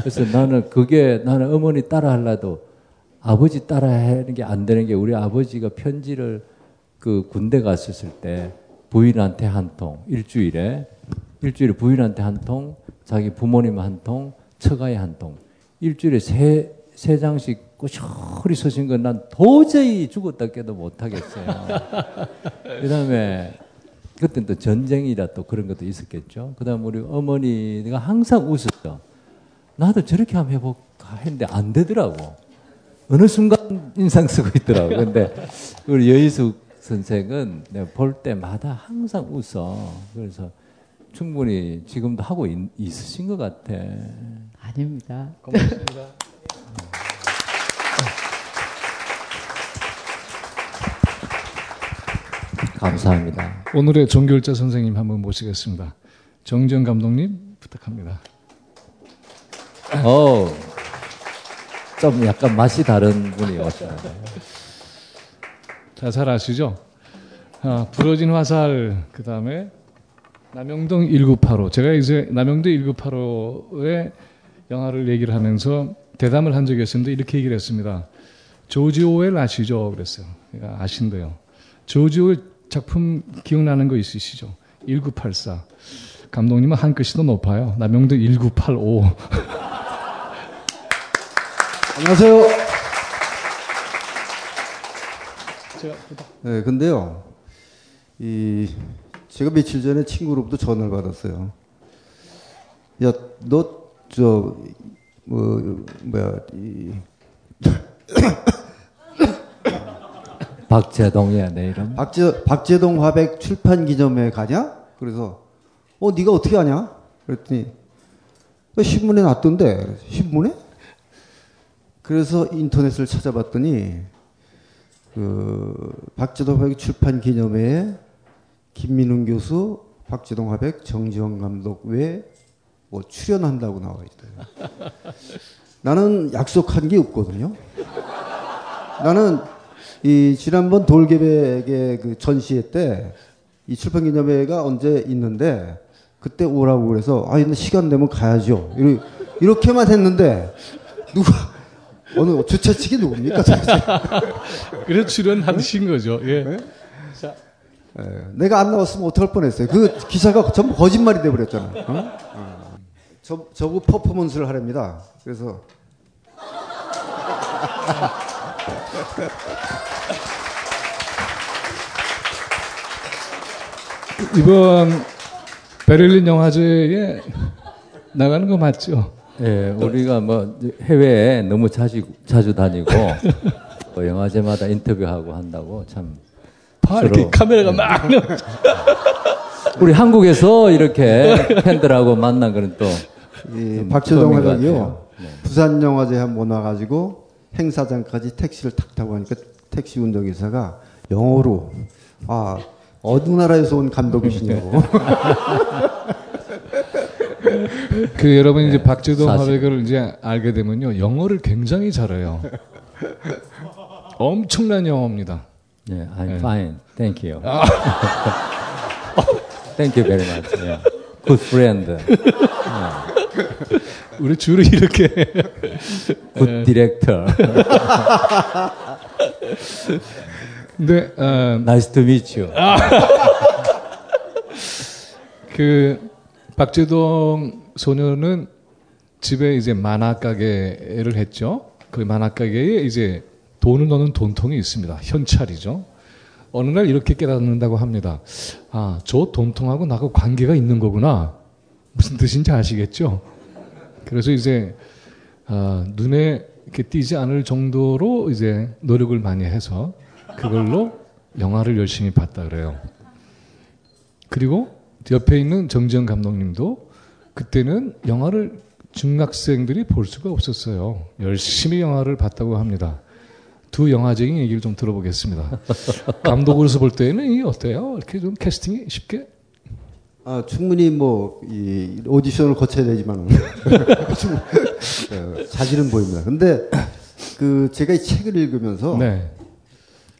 그래서 나는 그게 나는 어머니 따라 하려도. 아버지 따라 하는 게 안 되는 게 우리 아버지가 편지를 그 군대 갔었을 때 부인한테 한 통, 일주일에, 일주일에 부인한테 한 통, 자기 부모님 한 통, 처가에 한 통, 일주일에 세, 세 장씩 꼬셔리 쓰신 건 난 도저히 죽었다 깨도 못 하겠어요. 그 다음에 그때는 또 전쟁이라 또 그런 것도 있었겠죠. 그 다음 우리 어머니가 항상 웃었어. 나도 저렇게 한번 해볼까 했는데 안 되더라고. 어느 순간 인상 쓰고 있더라고요. 근데 우리 여의숙 선생은 내가 볼 때마다 항상 웃어. 그래서 충분히 지금도 하고 있, 있으신 것 같아. 아닙니다. 고맙습니다. 감사합니다. 오늘의 종결자 선생님 한번 모시겠습니다. 정지영 감독님 부탁합니다. 오. 좀 약간 맛이 다른 분이 왔잖아요. 다 잘 아시죠? 아, 부러진 화살, 그 다음에 남영동 천구백팔십오. 제가 이제 남영동 천구백팔십오의 영화를 얘기를 하면서 대담을 한 적이 있었는데 이렇게 얘기를 했습니다. 조지 오웰 아시죠? 그랬어요. 그러니까 아신대요. 조지 오웰 작품 기억나는 거 있으시죠? 천구백팔십사. 감독님은 한 글씨 더 높아요. 남영동 천구백팔십오. 안녕하세요. 네, 근데요, 이, 제가 며칠 전에 친구로부터 전화를 받았어요. 야, 너, 저, 뭐, 뭐야, 이. 박재동이야, 내 이름. 박재, 박재동 화백 출판 기념회에 가냐? 그래서, 어, 네가 어떻게 아냐? 그랬더니, 신문에 났던데, 신문에? 그래서 인터넷을 찾아봤더니 그 박재동 화백 출판 기념회에 김민웅 교수, 박재동 화백, 정지영 감독 외에 뭐 출연한다고 나와 있어요. 나는 약속한 게 없거든요. 나는 이 지난번 돌베개 그 전시회 때 이 출판 기념회가 언제 있는데 그때 오라고 그래서 아, 시간 되면 가야죠. 이렇게만 했는데 누가 어느 주최 측이 누굽니까? 그래서 출연하신 거죠. 예. 네? 자, 에, 내가 안 나왔으면 어떡할 뻔했어요. 그 기사가 전부 거짓말이 돼버렸잖아요. 어? 어. 저, 저거 퍼포먼스를 하랍니다. 그래서 이번 베를린 영화제에 나가는 거 맞죠? 예, 우리가 뭐 해외에 너무 자주, 자주 다니고 뭐 영화제마다 인터뷰하고 한다고 참 파, 이렇게 카메라가 예. 막 우리 한국에서 이렇게 팬들하고 만난 그런 또 이 박재동 회장이요 네. 부산 영화제 한번 와가지고 행사장까지 택시를 탁 타고 가니까 택시 운전기사가 영어로 아 어느 나라에서 온 감독이시냐고. 그 여러분 이제 네, 박재동 화백을 이제 알게 되면요 영어를 굉장히 잘해요. 엄청난 영어입니다. 네, yeah, I'm 네. fine, thank you. 아. thank you very much. Yeah. Good friend. yeah. 우리 주로 이렇게 good director. 근데 어, nice to meet you. 아. 그 박재동 소녀는 집에 이제 만화 가게를 했죠. 그 만화 가게에 이제 돈을 넣는 돈통이 있습니다. 현찰이죠. 어느 날 이렇게 깨닫는다고 합니다. 아, 저 돈통하고 나하고 관계가 있는 거구나. 무슨 뜻인지 아시겠죠? 그래서 이제 아, 눈에 이렇게 띄지 않을 정도로 이제 노력을 많이 해서 그걸로 영화를 열심히 봤다 그래요. 그리고 옆에 있는 정지영 감독님도 그때는 영화를 중학생들이 볼 수가 없었어요. 열심히 영화를 봤다고 합니다. 두 영화적인 얘기를 좀 들어보겠습니다. 감독으로서 볼 때는 이게 어때요? 이렇게 좀 캐스팅이 쉽게? 아, 충분히 뭐, 이, 오디션을 거쳐야 되지만, 자질은 보입니다. 근데, 그, 제가 이 책을 읽으면서, 네.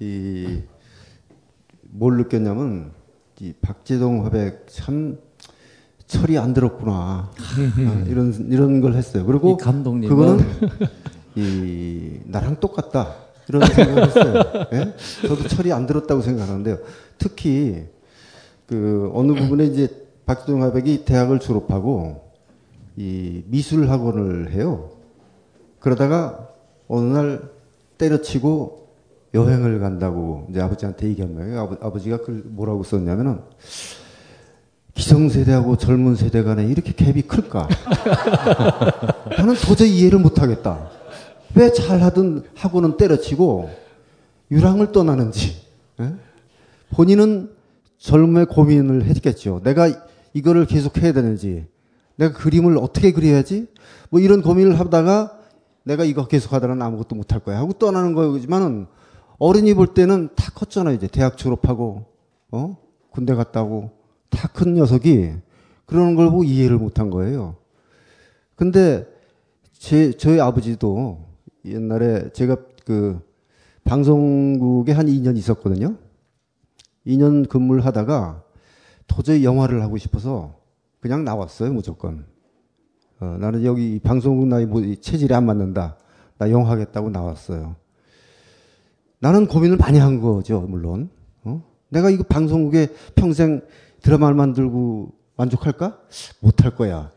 이, 뭘 느꼈냐면, 이 박재동 화백 참 철이 안 들었구나. 아, 이런 이런 걸 했어요. 그리고 감독님 그거는 이 나랑 똑같다 이런 생각을 했어요. 예? 저도 철이 안 들었다고 생각하는데요. 특히 그 어느 부분에 이제 박재동 화백이 대학을 졸업하고 이 미술 학원을 해요. 그러다가 어느 날 때려치고 여행을 간다고 이제 아버지한테 얘기한 거예요. 아버, 아버지가 그 뭐라고 썼냐면은 기성세대하고 젊은 세대 간에 이렇게 갭이 클까? 나는 도저히 이해를 못하겠다. 왜 잘하던 학원은 때려치고 유랑을 떠나는지. 에? 본인은 젊음의 고민을 했겠죠. 내가 이거를 계속해야 되는지, 내가 그림을 어떻게 그려야지, 뭐 이런 고민을 하다가 내가 이거 계속하다가는 아무것도 못할 거야 하고 떠나는 거지만은 어른이 볼 때는 다 컸잖아요. 이제 대학 졸업하고 어? 군대 갔다고 다 큰 녀석이 그러는 걸 보고 이해를 못한 거예요. 근데 제 저희 아버지도 옛날에 제가 그 방송국에 한 이 년 있었거든요. 이 년 근무를 하다가 도저히 영화를 하고 싶어서 그냥 나왔어요. 무조건. 어, 나는 여기 방송국 나이 뭐 체질이 안 맞는다. 나 영화 하겠다고 나왔어요. 나는 고민을 많이 한 거죠, 물론. 어? 내가 이거 방송국에 평생 드라마를 만들고 만족할까? 못할 거야.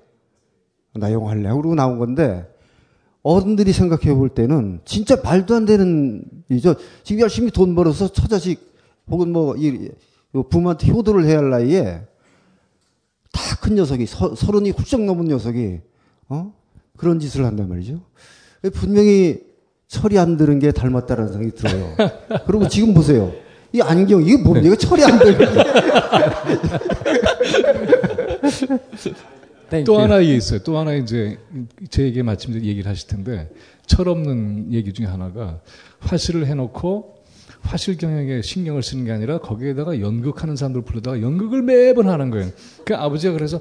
나 영화 할래. 그러고 나온 건데, 어른들이 생각해 볼 때는 진짜 말도 안 되는 일이죠. 지금 열심히 돈 벌어서 처자식 혹은 뭐, 이, 부모한테 효도를 해야 할 나이에 다 큰 녀석이, 서, 서른이 훌쩍 넘은 녀석이, 어? 그런 짓을 한단 말이죠. 분명히 철이 안 드는 게 닮았다라는 생각이 들어요. 그리고 지금 보세요. 이 안경, 이게 뭡니까? 이거 철이 안 드는 게. 또 하나 얘기 있어요. 또 하나 이제 제 얘기에 마침 얘기를 하실 텐데, 철없는 얘기 중에 하나가 화실을 해놓고 화실 경영에 신경을 쓰는 게 아니라 거기에다가 연극하는 사람들 부르다가 연극을 매번 하는 거예요. 그러니까 아버지가 그래서,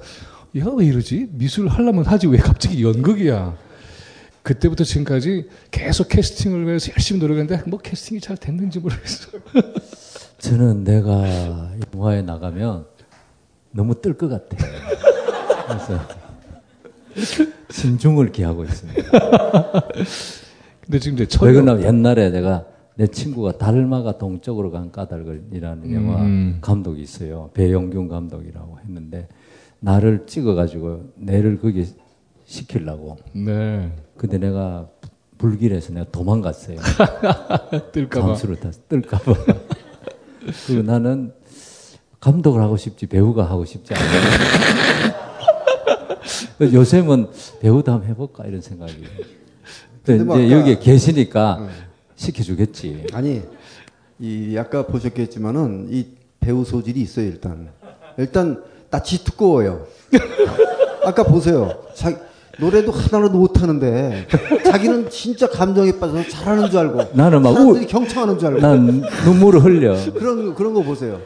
야, 왜 이러지? 미술을 하려면 하지. 왜 갑자기 연극이야? 그때부터 지금까지 계속 캐스팅을 위해서 열심히 노력했는데 뭐 캐스팅이 잘 됐는지 모르겠어요. 저는 내가 영화에 나가면 너무 뜰 것 같아요. 그래서 신중을 기하고 있습니다. 근데 지금 이제 철이. 왜 그러냐면 옛날에 내가 내 친구가 달마가 동쪽으로 간 까닭을이라는 음. 영화 감독이 있어요. 배영균 감독이라고 했는데 나를 찍어가지고 내를 거기 시키려고. 네. 근데 내가 불길에서 내가 도망갔어요. 뜰까봐. 잠수를 타서 뜰까봐. 그리고 나는 감독을 하고 싶지 배우가 하고 싶지 않아요. 요새는 배우도 한번 해볼까 이런 생각이. 근데 뭐 이제 여기에 계시니까 응. 시켜주겠지. 아니, 이 아까 보셨겠지만은 이 배우 소질이 있어요 일단. 일단 낯이 두꺼워요. 아까 보세요. 자기, 노래도 하나라도 못하는데 자기는 진짜 감정에 빠져서 잘하는 줄 알고 나는 막 사람들이 우... 경청하는 줄 알고 난 눈물을 흘려. 그런, 그런 거 보세요.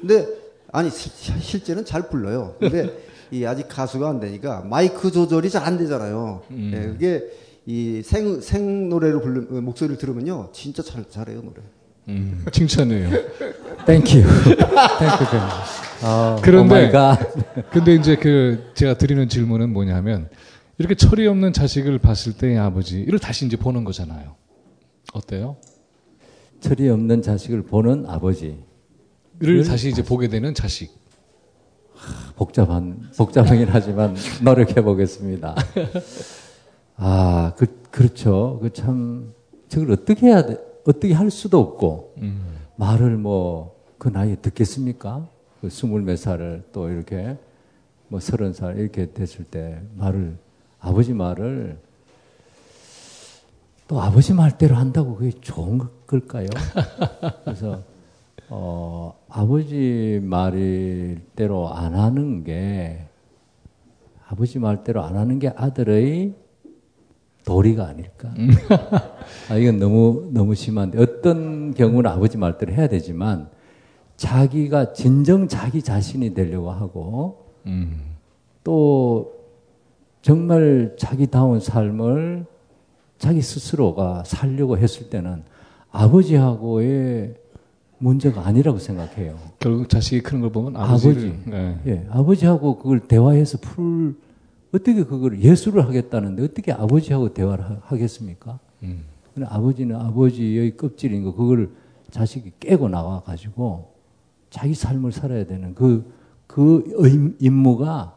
근데 아니 시, 실제는 잘 불러요. 근데 이 아직 가수가 안 되니까 마이크 조절이 잘 안 되잖아요. 음. 네, 그게 이 생, 생 노래로 부르, 목소리를 들으면요 진짜 잘, 잘해요 노래. 음, 칭찬해요. 땡큐. 아, 그런데 근데 이제 그 제가 드리는 질문은 뭐냐면 이렇게 철이 없는 자식을 봤을 때의 아버지 이를 다시 이제 보는 거잖아요. 어때요? 철이 없는 자식을 보는 아버지를 다시, 다시 이제 보게 되는 자식. 하, 복잡한 복잡하긴 하지만 노력해 보겠습니다. 아, 그 그렇죠. 그 참 저걸 어떻게 해야 돼? 어떻게 할 수도 없고 음. 말을 뭐 그 나이에 듣겠습니까? 그 스물 몇 살을 또 이렇게 뭐 서른 살 이렇게 됐을 때 말을 아버지 말을 또 아버지 말대로 한다고 그게 좋은 걸까요? 그래서 어, 아버지 말대로 안 하는 게 아버지 말대로 안 하는 게 아들의 도리가 아닐까? 아, 이건 너무, 너무 심한데. 어떤 경우는 아버지 말대로 해야 되지만, 자기가 진정 자기 자신이 되려고 하고, 음. 또, 정말 자기다운 삶을 자기 스스로가 살려고 했을 때는 아버지하고의 문제가 아니라고 생각해요. 결국 자식이 크는 걸 보면 아버지를, 아버지. 네. 예, 아버지하고 그걸 대화해서 풀, 어떻게 그걸 예술을 하겠다는데 어떻게 아버지하고 대화를 하, 하겠습니까? 음. 아버지는 아버지의 껍질인 거 그걸 자식이 깨고 나와가지고 자기 삶을 살아야 되는 그, 그 임무가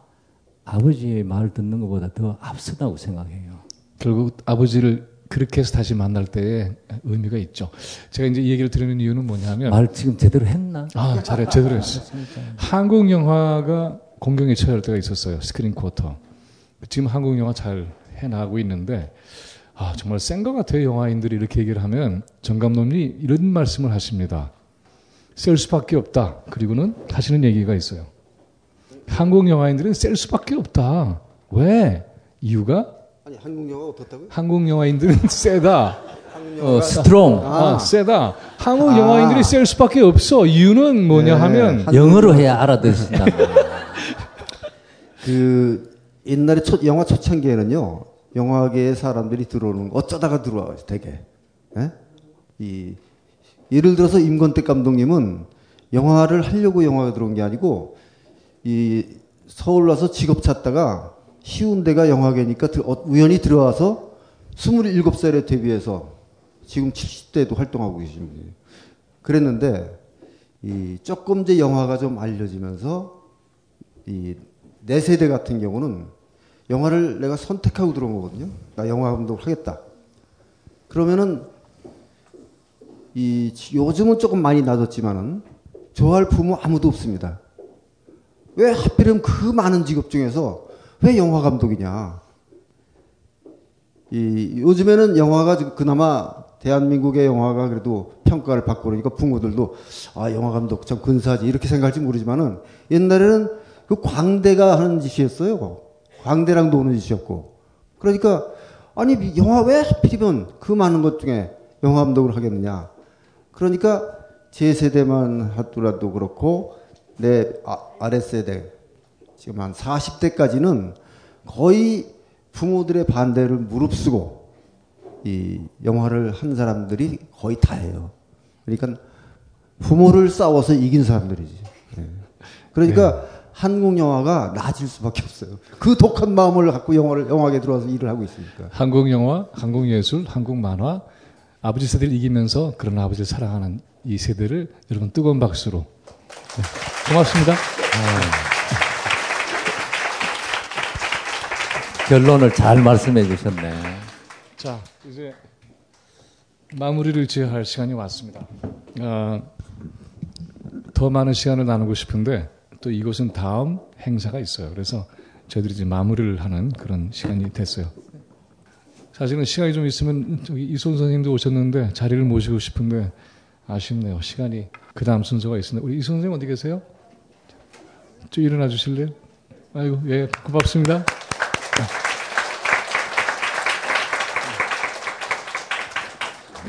아버지의 말 듣는 것보다 더 앞서다고 생각해요. 결국 아버지를 그렇게 해서 다시 만날 때의 의미가 있죠. 제가 이제 이 얘기를 드리는 이유는 뭐냐면 말 지금 제대로 했나? 아, 잘해, 제대로 했어. 아, 한국 영화가 공경에 처할 때가 있었어요. 스크린 쿼터. 지금 한국 영화 잘 해나가고 있는데 아 정말 센 것 같아요. 영화인들이 이렇게 얘기를 하면 정 감독님이 이런 말씀을 하십니다. 셀 수밖에 없다. 그리고는 하시는 얘기가 있어요. 한국 영화인들은 셀 수밖에 없다. 왜? 이유가? 아니 한국 영화가 어떻다고요? 한국 영화인들은 세다. 어, 스트롱. 아. 아, 세다. 한국 아. 영화인들이 셀 수밖에 없어. 이유는 뭐냐 네. 하면 영어로 해야 알아듣는다. 그 옛날에 첫, 영화 초창기에는요, 영화계의 사람들이 들어오는, 어쩌다가 들어와요, 되게. 예? 이, 예를 들어서 임권택 감독님은 영화를 하려고 영화에 들어온 게 아니고, 이, 서울 와서 직업 찾다가, 희운대가 영화계니까 들, 어, 우연히 들어와서 스물일곱 살에 데뷔해서 지금 칠십 대에도 활동하고 계신 분이에요. 그랬는데, 이, 조금 이제 영화가 좀 알려지면서, 이, 내 세대 같은 경우는 영화를 내가 선택하고 들어온 거거든요. 나 영화 감독을 하겠다. 그러면은, 이, 요즘은 조금 많이 낮았지만은, 좋아할 부모 아무도 없습니다. 왜 하필이면 그 많은 직업 중에서 왜 영화 감독이냐. 이, 요즘에는 영화가 그나마 대한민국의 영화가 그래도 평가를 받고 그러니까 부모들도, 아, 영화 감독 참 근사하지. 이렇게 생각할지 모르지만은, 옛날에는 그 광대가 하는 짓이었어요. 광대랑 노는 짓이었고. 그러니까 아니 영화 왜 하필이면 그 많은 것 중에 영화 감독을 하겠느냐. 그러니까 제 세대만 하더라도 그렇고 내 아, 아랫세대 지금 한 사십 대까지는 거의 부모들의 반대를 무릅쓰고 이 영화를 한 사람들이 거의 다예요. 그러니까 부모를 싸워서 이긴 사람들이지. 네. 그러니까 네. 한국 영화가 나아질 수밖에 없어요. 그 독한 마음을 갖고 영화를 영화계에 들어와서 일을 하고 있으니까. 한국 영화, 한국 예술, 한국 만화, 아버지 세대를 이기면서 그런 아버지를 사랑하는 이 세대를 여러분 뜨거운 박수로. 네, 고맙습니다. 아, 결론을 잘 말씀해 주셨네. 자, 이제 마무리를 지어할 시간이 왔습니다. 아, 더 많은 시간을 나누고 싶은데 또 이곳은 다음 행사가 있어요. 그래서 저희들이 이제 마무리를 하는 그런 시간이 됐어요. 사실은 시간이 좀 있으면 저기 이소은 선생님도 오셨는데 자리를 모시고 싶은데 아쉽네요. 시간이 그 다음 순서가 있습니다. 우리 이소은 선생님 어디 계세요? 저 일어나 주실래요? 아이고, 예, 고맙습니다.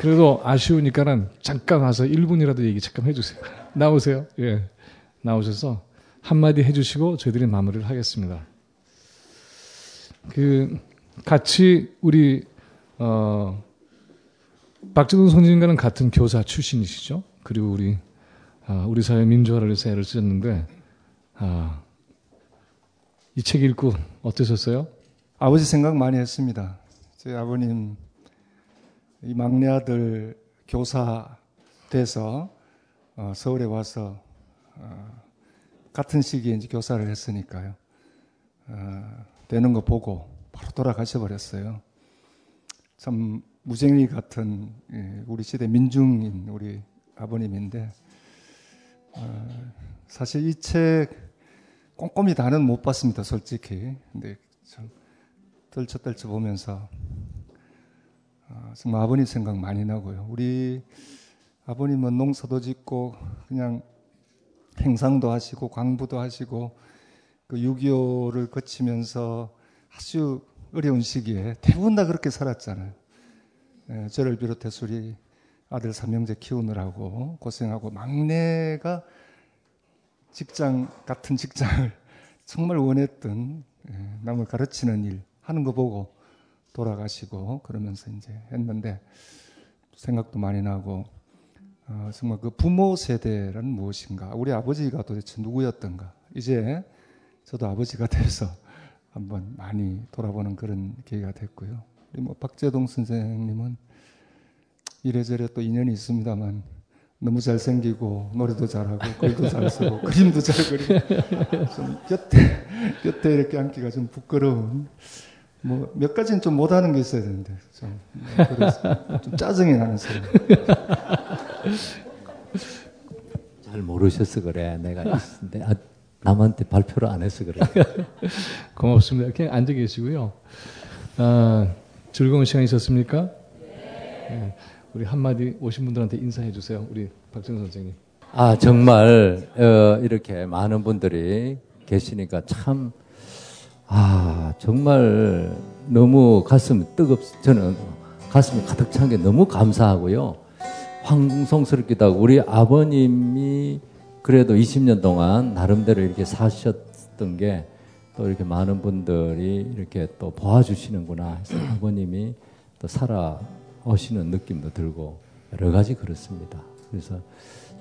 그래도 아쉬우니까는 잠깐 와서 일 분이라도 얘기 잠깐 해주세요. 나오세요. 예, 나오셔서 한마디 해주시고 저희들이 마무리를 하겠습니다. 그 같이 우리 어, 박재동 선생님과는 같은 교사 출신이시죠. 그리고 우리 아, 우리 사회 민주화를 위해서 애를 쓰셨는데 아, 이 책 읽고 어떠셨어요? 아버지 생각 많이 했습니다. 저희 아버님 이 막내 아들 교사 돼서 어, 서울에 와서 어, 같은 시기에 이제 교사를 했으니까요. 어, 되는 거 보고 바로 돌아가셔 버렸어요. 참 무쟁이 같은 우리 시대 민중인 우리 아버님인데 어, 사실 이 책 꼼꼼히 다는 못 봤습니다, 솔직히. 근데 참 떨쳐떨쳐 보면서 어, 정말 아버님 생각 많이 나고요. 우리 아버님은 농사도 짓고 그냥 행상도 하시고 광부도 하시고 그 육이오를 거치면서 아주 어려운 시기에 대부분 다 그렇게 살았잖아요. 예, 저를 비롯해서 우리 아들 삼형제 키우느라고 고생하고 막내가 직장 같은 직장을 정말 원했던 예, 남을 가르치는 일 하는 거 보고 돌아가시고 그러면서 이제 했는데 생각도 많이 나고 어, 정말 그 부모 세대란 무엇인가? 우리 아버지가 도대체 누구였던가? 이제 저도 아버지가 돼서 한번 많이 돌아보는 그런 계기가 됐고요. 우리 뭐 박재동 선생님은 이래저래 또 인연이 있습니다만 너무 잘생기고 노래도 잘하고 글도 잘 쓰고 그림도 잘 그리고 좀 곁에 곁에 이렇게 앉기가 좀 부끄러운 뭐 몇 가지는 좀 못하는 게 있어야 되는데 좀 그래서 좀 짜증이 나는 사람. 잘 모르셔서 그래. 내가 있는데. 아, 남한테 발표를 안 해서 그래요. 고맙습니다. 그냥 앉아 계시고요. 아, 즐거운 시간 있었습니까? 네. 네. 우리 한마디 오신 분들한테 인사해 주세요. 우리 박재동 선생님. 아, 정말 어, 이렇게 많은 분들이 계시니까 참 아, 정말 너무 가슴이 뜨겁 저는 가슴이 가득 찬 게 너무 감사하고요. 황송스럽기도 하고 우리 아버님이 그래도 이십 년 동안 나름대로 이렇게 사셨던 게 또 이렇게 많은 분들이 이렇게 또 보아주시는구나 해서 아버님이 또 살아오시는 느낌도 들고 여러 가지 그렇습니다. 그래서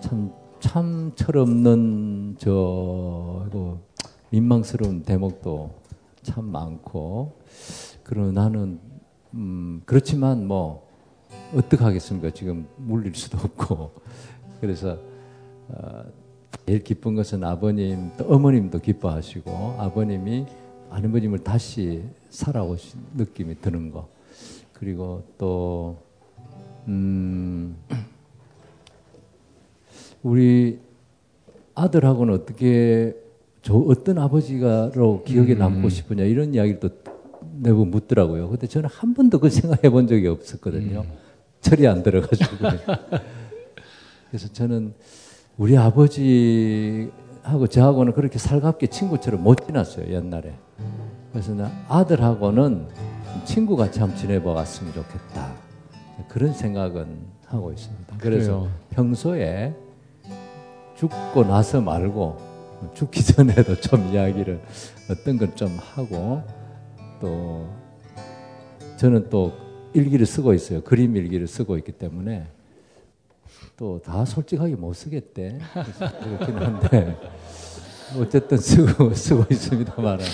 참, 참 철없는 저고 민망스러운 대목도 참 많고 그러나 나는 음, 그렇지만 뭐 어떡하겠습니까? 지금 물릴 수도 없고 그래서 어, 제일 기쁜 것은 아버님, 또 어머님도 기뻐하시고 아버님이 아버님을 다시 살아오신 느낌이 드는 거 그리고 또 음, 우리 아들하고는 어떻게 저 어떤 아버지가로 기억에 남고 싶으냐 이런 이야기를 또 내부 묻더라고요. 근데 저는 한 번도 그 생각해 본 적이 없었거든요. 음. 철이 안 들어가지고 그래서 저는 우리 아버지하고 저하고는 그렇게 살갑게 친구처럼 못 지났어요, 옛날에. 그래서 나 아들하고는 친구같이 한번 지내봤으면 좋겠다. 그런 생각은 하고 있습니다. 그래서 그래요. 평소에 죽고 나서 말고 죽기 전에도 좀 이야기를 어떤 건 좀 하고 또 저는 또 일기를 쓰고 있어요. 그림 일기를 쓰고 있기 때문에 또 다 솔직하게 못 쓰겠대. 그렇긴 한데 어쨌든 쓰고 쓰고 있습니다만은.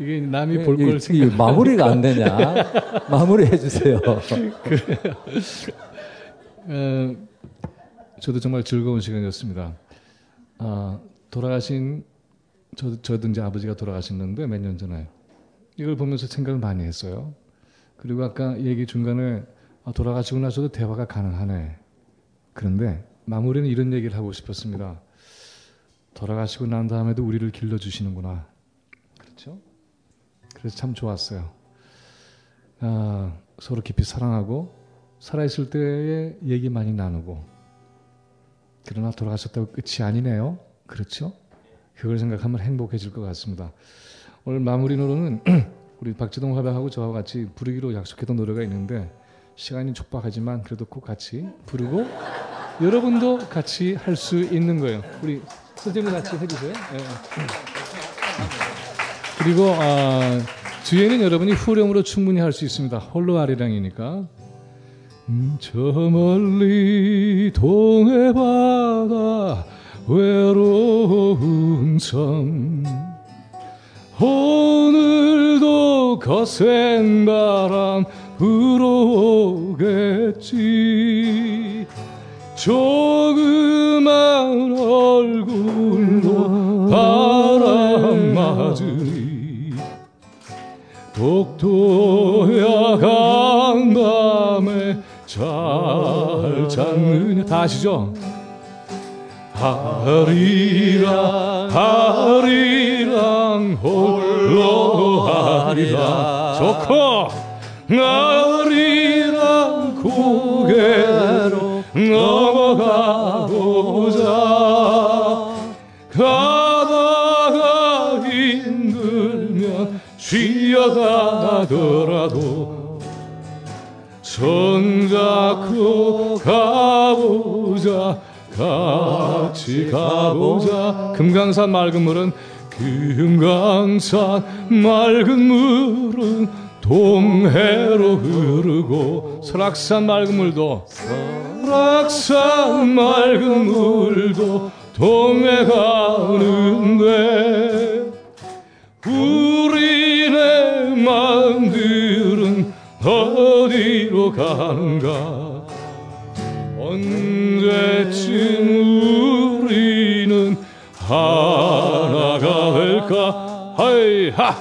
이게 남이 볼 걸 생각. 마무리가 안 되냐? 마무리해 주세요. 그래요. 어, 저도 정말 즐거운 시간이었습니다. 아, 돌아가신 저 저도 이제 아버지가 돌아가셨는데 몇 년 전에 이걸 보면서 생각을 많이 했어요. 그리고 아까 얘기 중간에 아, 돌아가시고 나서도 대화가 가능하네. 그런데 마무리는 이런 얘기를 하고 싶었습니다. 돌아가시고 난 다음에도 우리를 길러주시는구나. 그렇죠? 그래서 참 좋았어요. 아, 서로 깊이 사랑하고 살아있을 때의 얘기 많이 나누고 그러나 돌아가셨다고 끝이 아니네요. 그렇죠? 그걸 생각하면 행복해질 것 같습니다. 오늘 마무리로는 우리 박재동 화백하고 저와 같이 부르기로 약속했던 노래가 있는데 시간이 촉박하지만 그래도 꼭 같이 부르고 여러분도 같이 할 수 있는 거예요. 우리 선생님 같이 해주세요. 네. 그리고 아, 뒤에는 여러분이 후렴으로 충분히 할 수 있습니다. 홀로 아리랑이니까. 음, 저 멀리 동해바다 외로운 섬 오늘도 거센 바람 불어오겠지 조그만 얼굴로 바람 맞으리 독도야 강밤에 잘 찾느냐 다 아시죠? 하리랑 하리랑 홀로 하리랑 좋고 나리랑 고개로 넘어가보자 가다가 힘들면 쉬어가더라도 손잡고 가보자 같이 가보자 금강산 맑은 물은 금강산 맑은 물은 동해로 흐르고 설악산 맑은 물도 설악산 맑은 물도 동해 가는데 우리네 마음들은 어디로 가는가 언제쯤 우리는 하나가 될까 하이하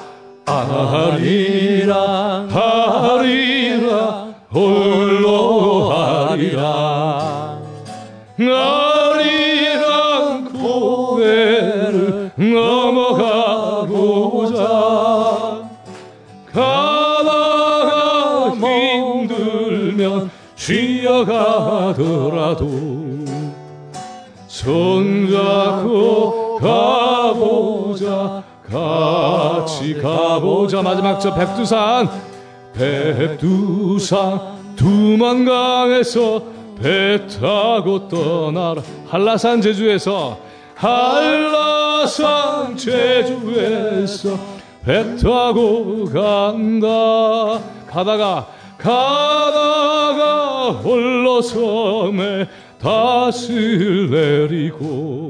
아리라 하리라 홀로 하리라 나리랑 고개를 넘어가보자 가다가 힘들면 쉬어가더라도 손잡고 가보자 같이 가보자 마지막 저 백두산 백두산 두만강에서 배 타고 떠나라 한라산 제주에서 한라산 제주에서 배 타고 간다 가다가 가다가 홀로 섬에 다슬 내리고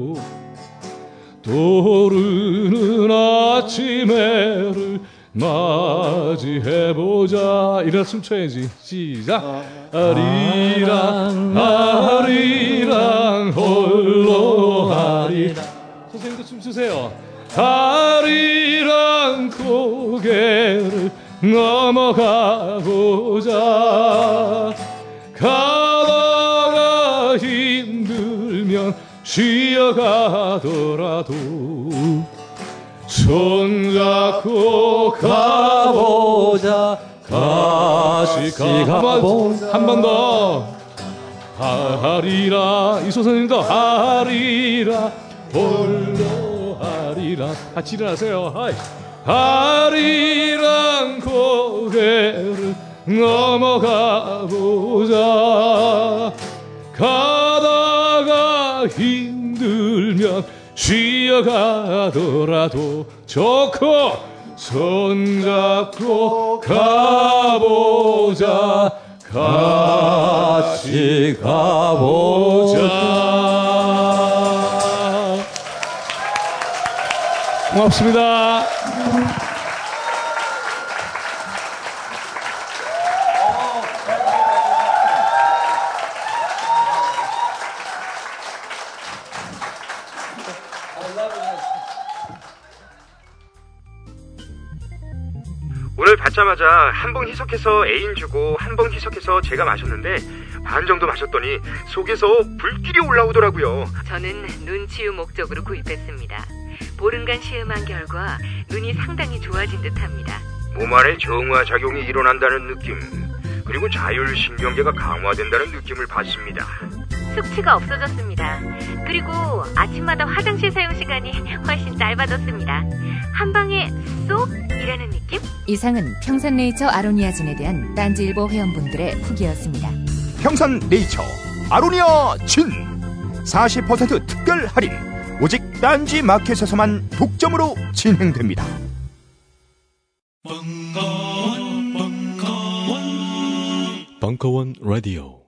떠오르는 아침해를 맞이해보자 일어나 춤춰야지 시작 아리랑 아리랑 홀로 아리랑 선생님도 춤추세요 아리랑 고개를 넘어가보자 가다가 힘들면 쉬어가더라도 손잡고 가보자 같이 가보자 한 번 더 하리라 이소선님도 하리라 홀로 하리라 같이 일어나세요 하이 하리랑 고개를 넘어가보자 가다가 힘들면 쉬어가더라도 좋고 손잡고 가보자 같이 가보자 고맙습니다. 받자마자 한 병 희석해서 애인 주고 한 병 희석해서 제가 마셨는데 반 정도 마셨더니 속에서 불길이 올라오더라고요. 저는 눈치유 목적으로 구입했습니다. 보름간 시음한 결과 눈이 상당히 좋아진 듯합니다. 몸 안에 정화작용이 일어난다는 느낌, 그리고 자율신경계가 강화된다는 느낌을 받습니다. 숙취가 없어졌습니다. 그리고 아침마다 화장실 사용 시간이 훨씬 짧아졌습니다. 한 방에 쏙 이라는 느낌? 이상은 평산네이처 아로니아진에 대한 딴지일보 회원분들의 후기였습니다. 평산네이처 아로니아진 사십 퍼센트 특별 할인, 오직 딴지 마켓에서만 독점으로 진행됩니다. 벙커원 벙커원 벙커원 라디오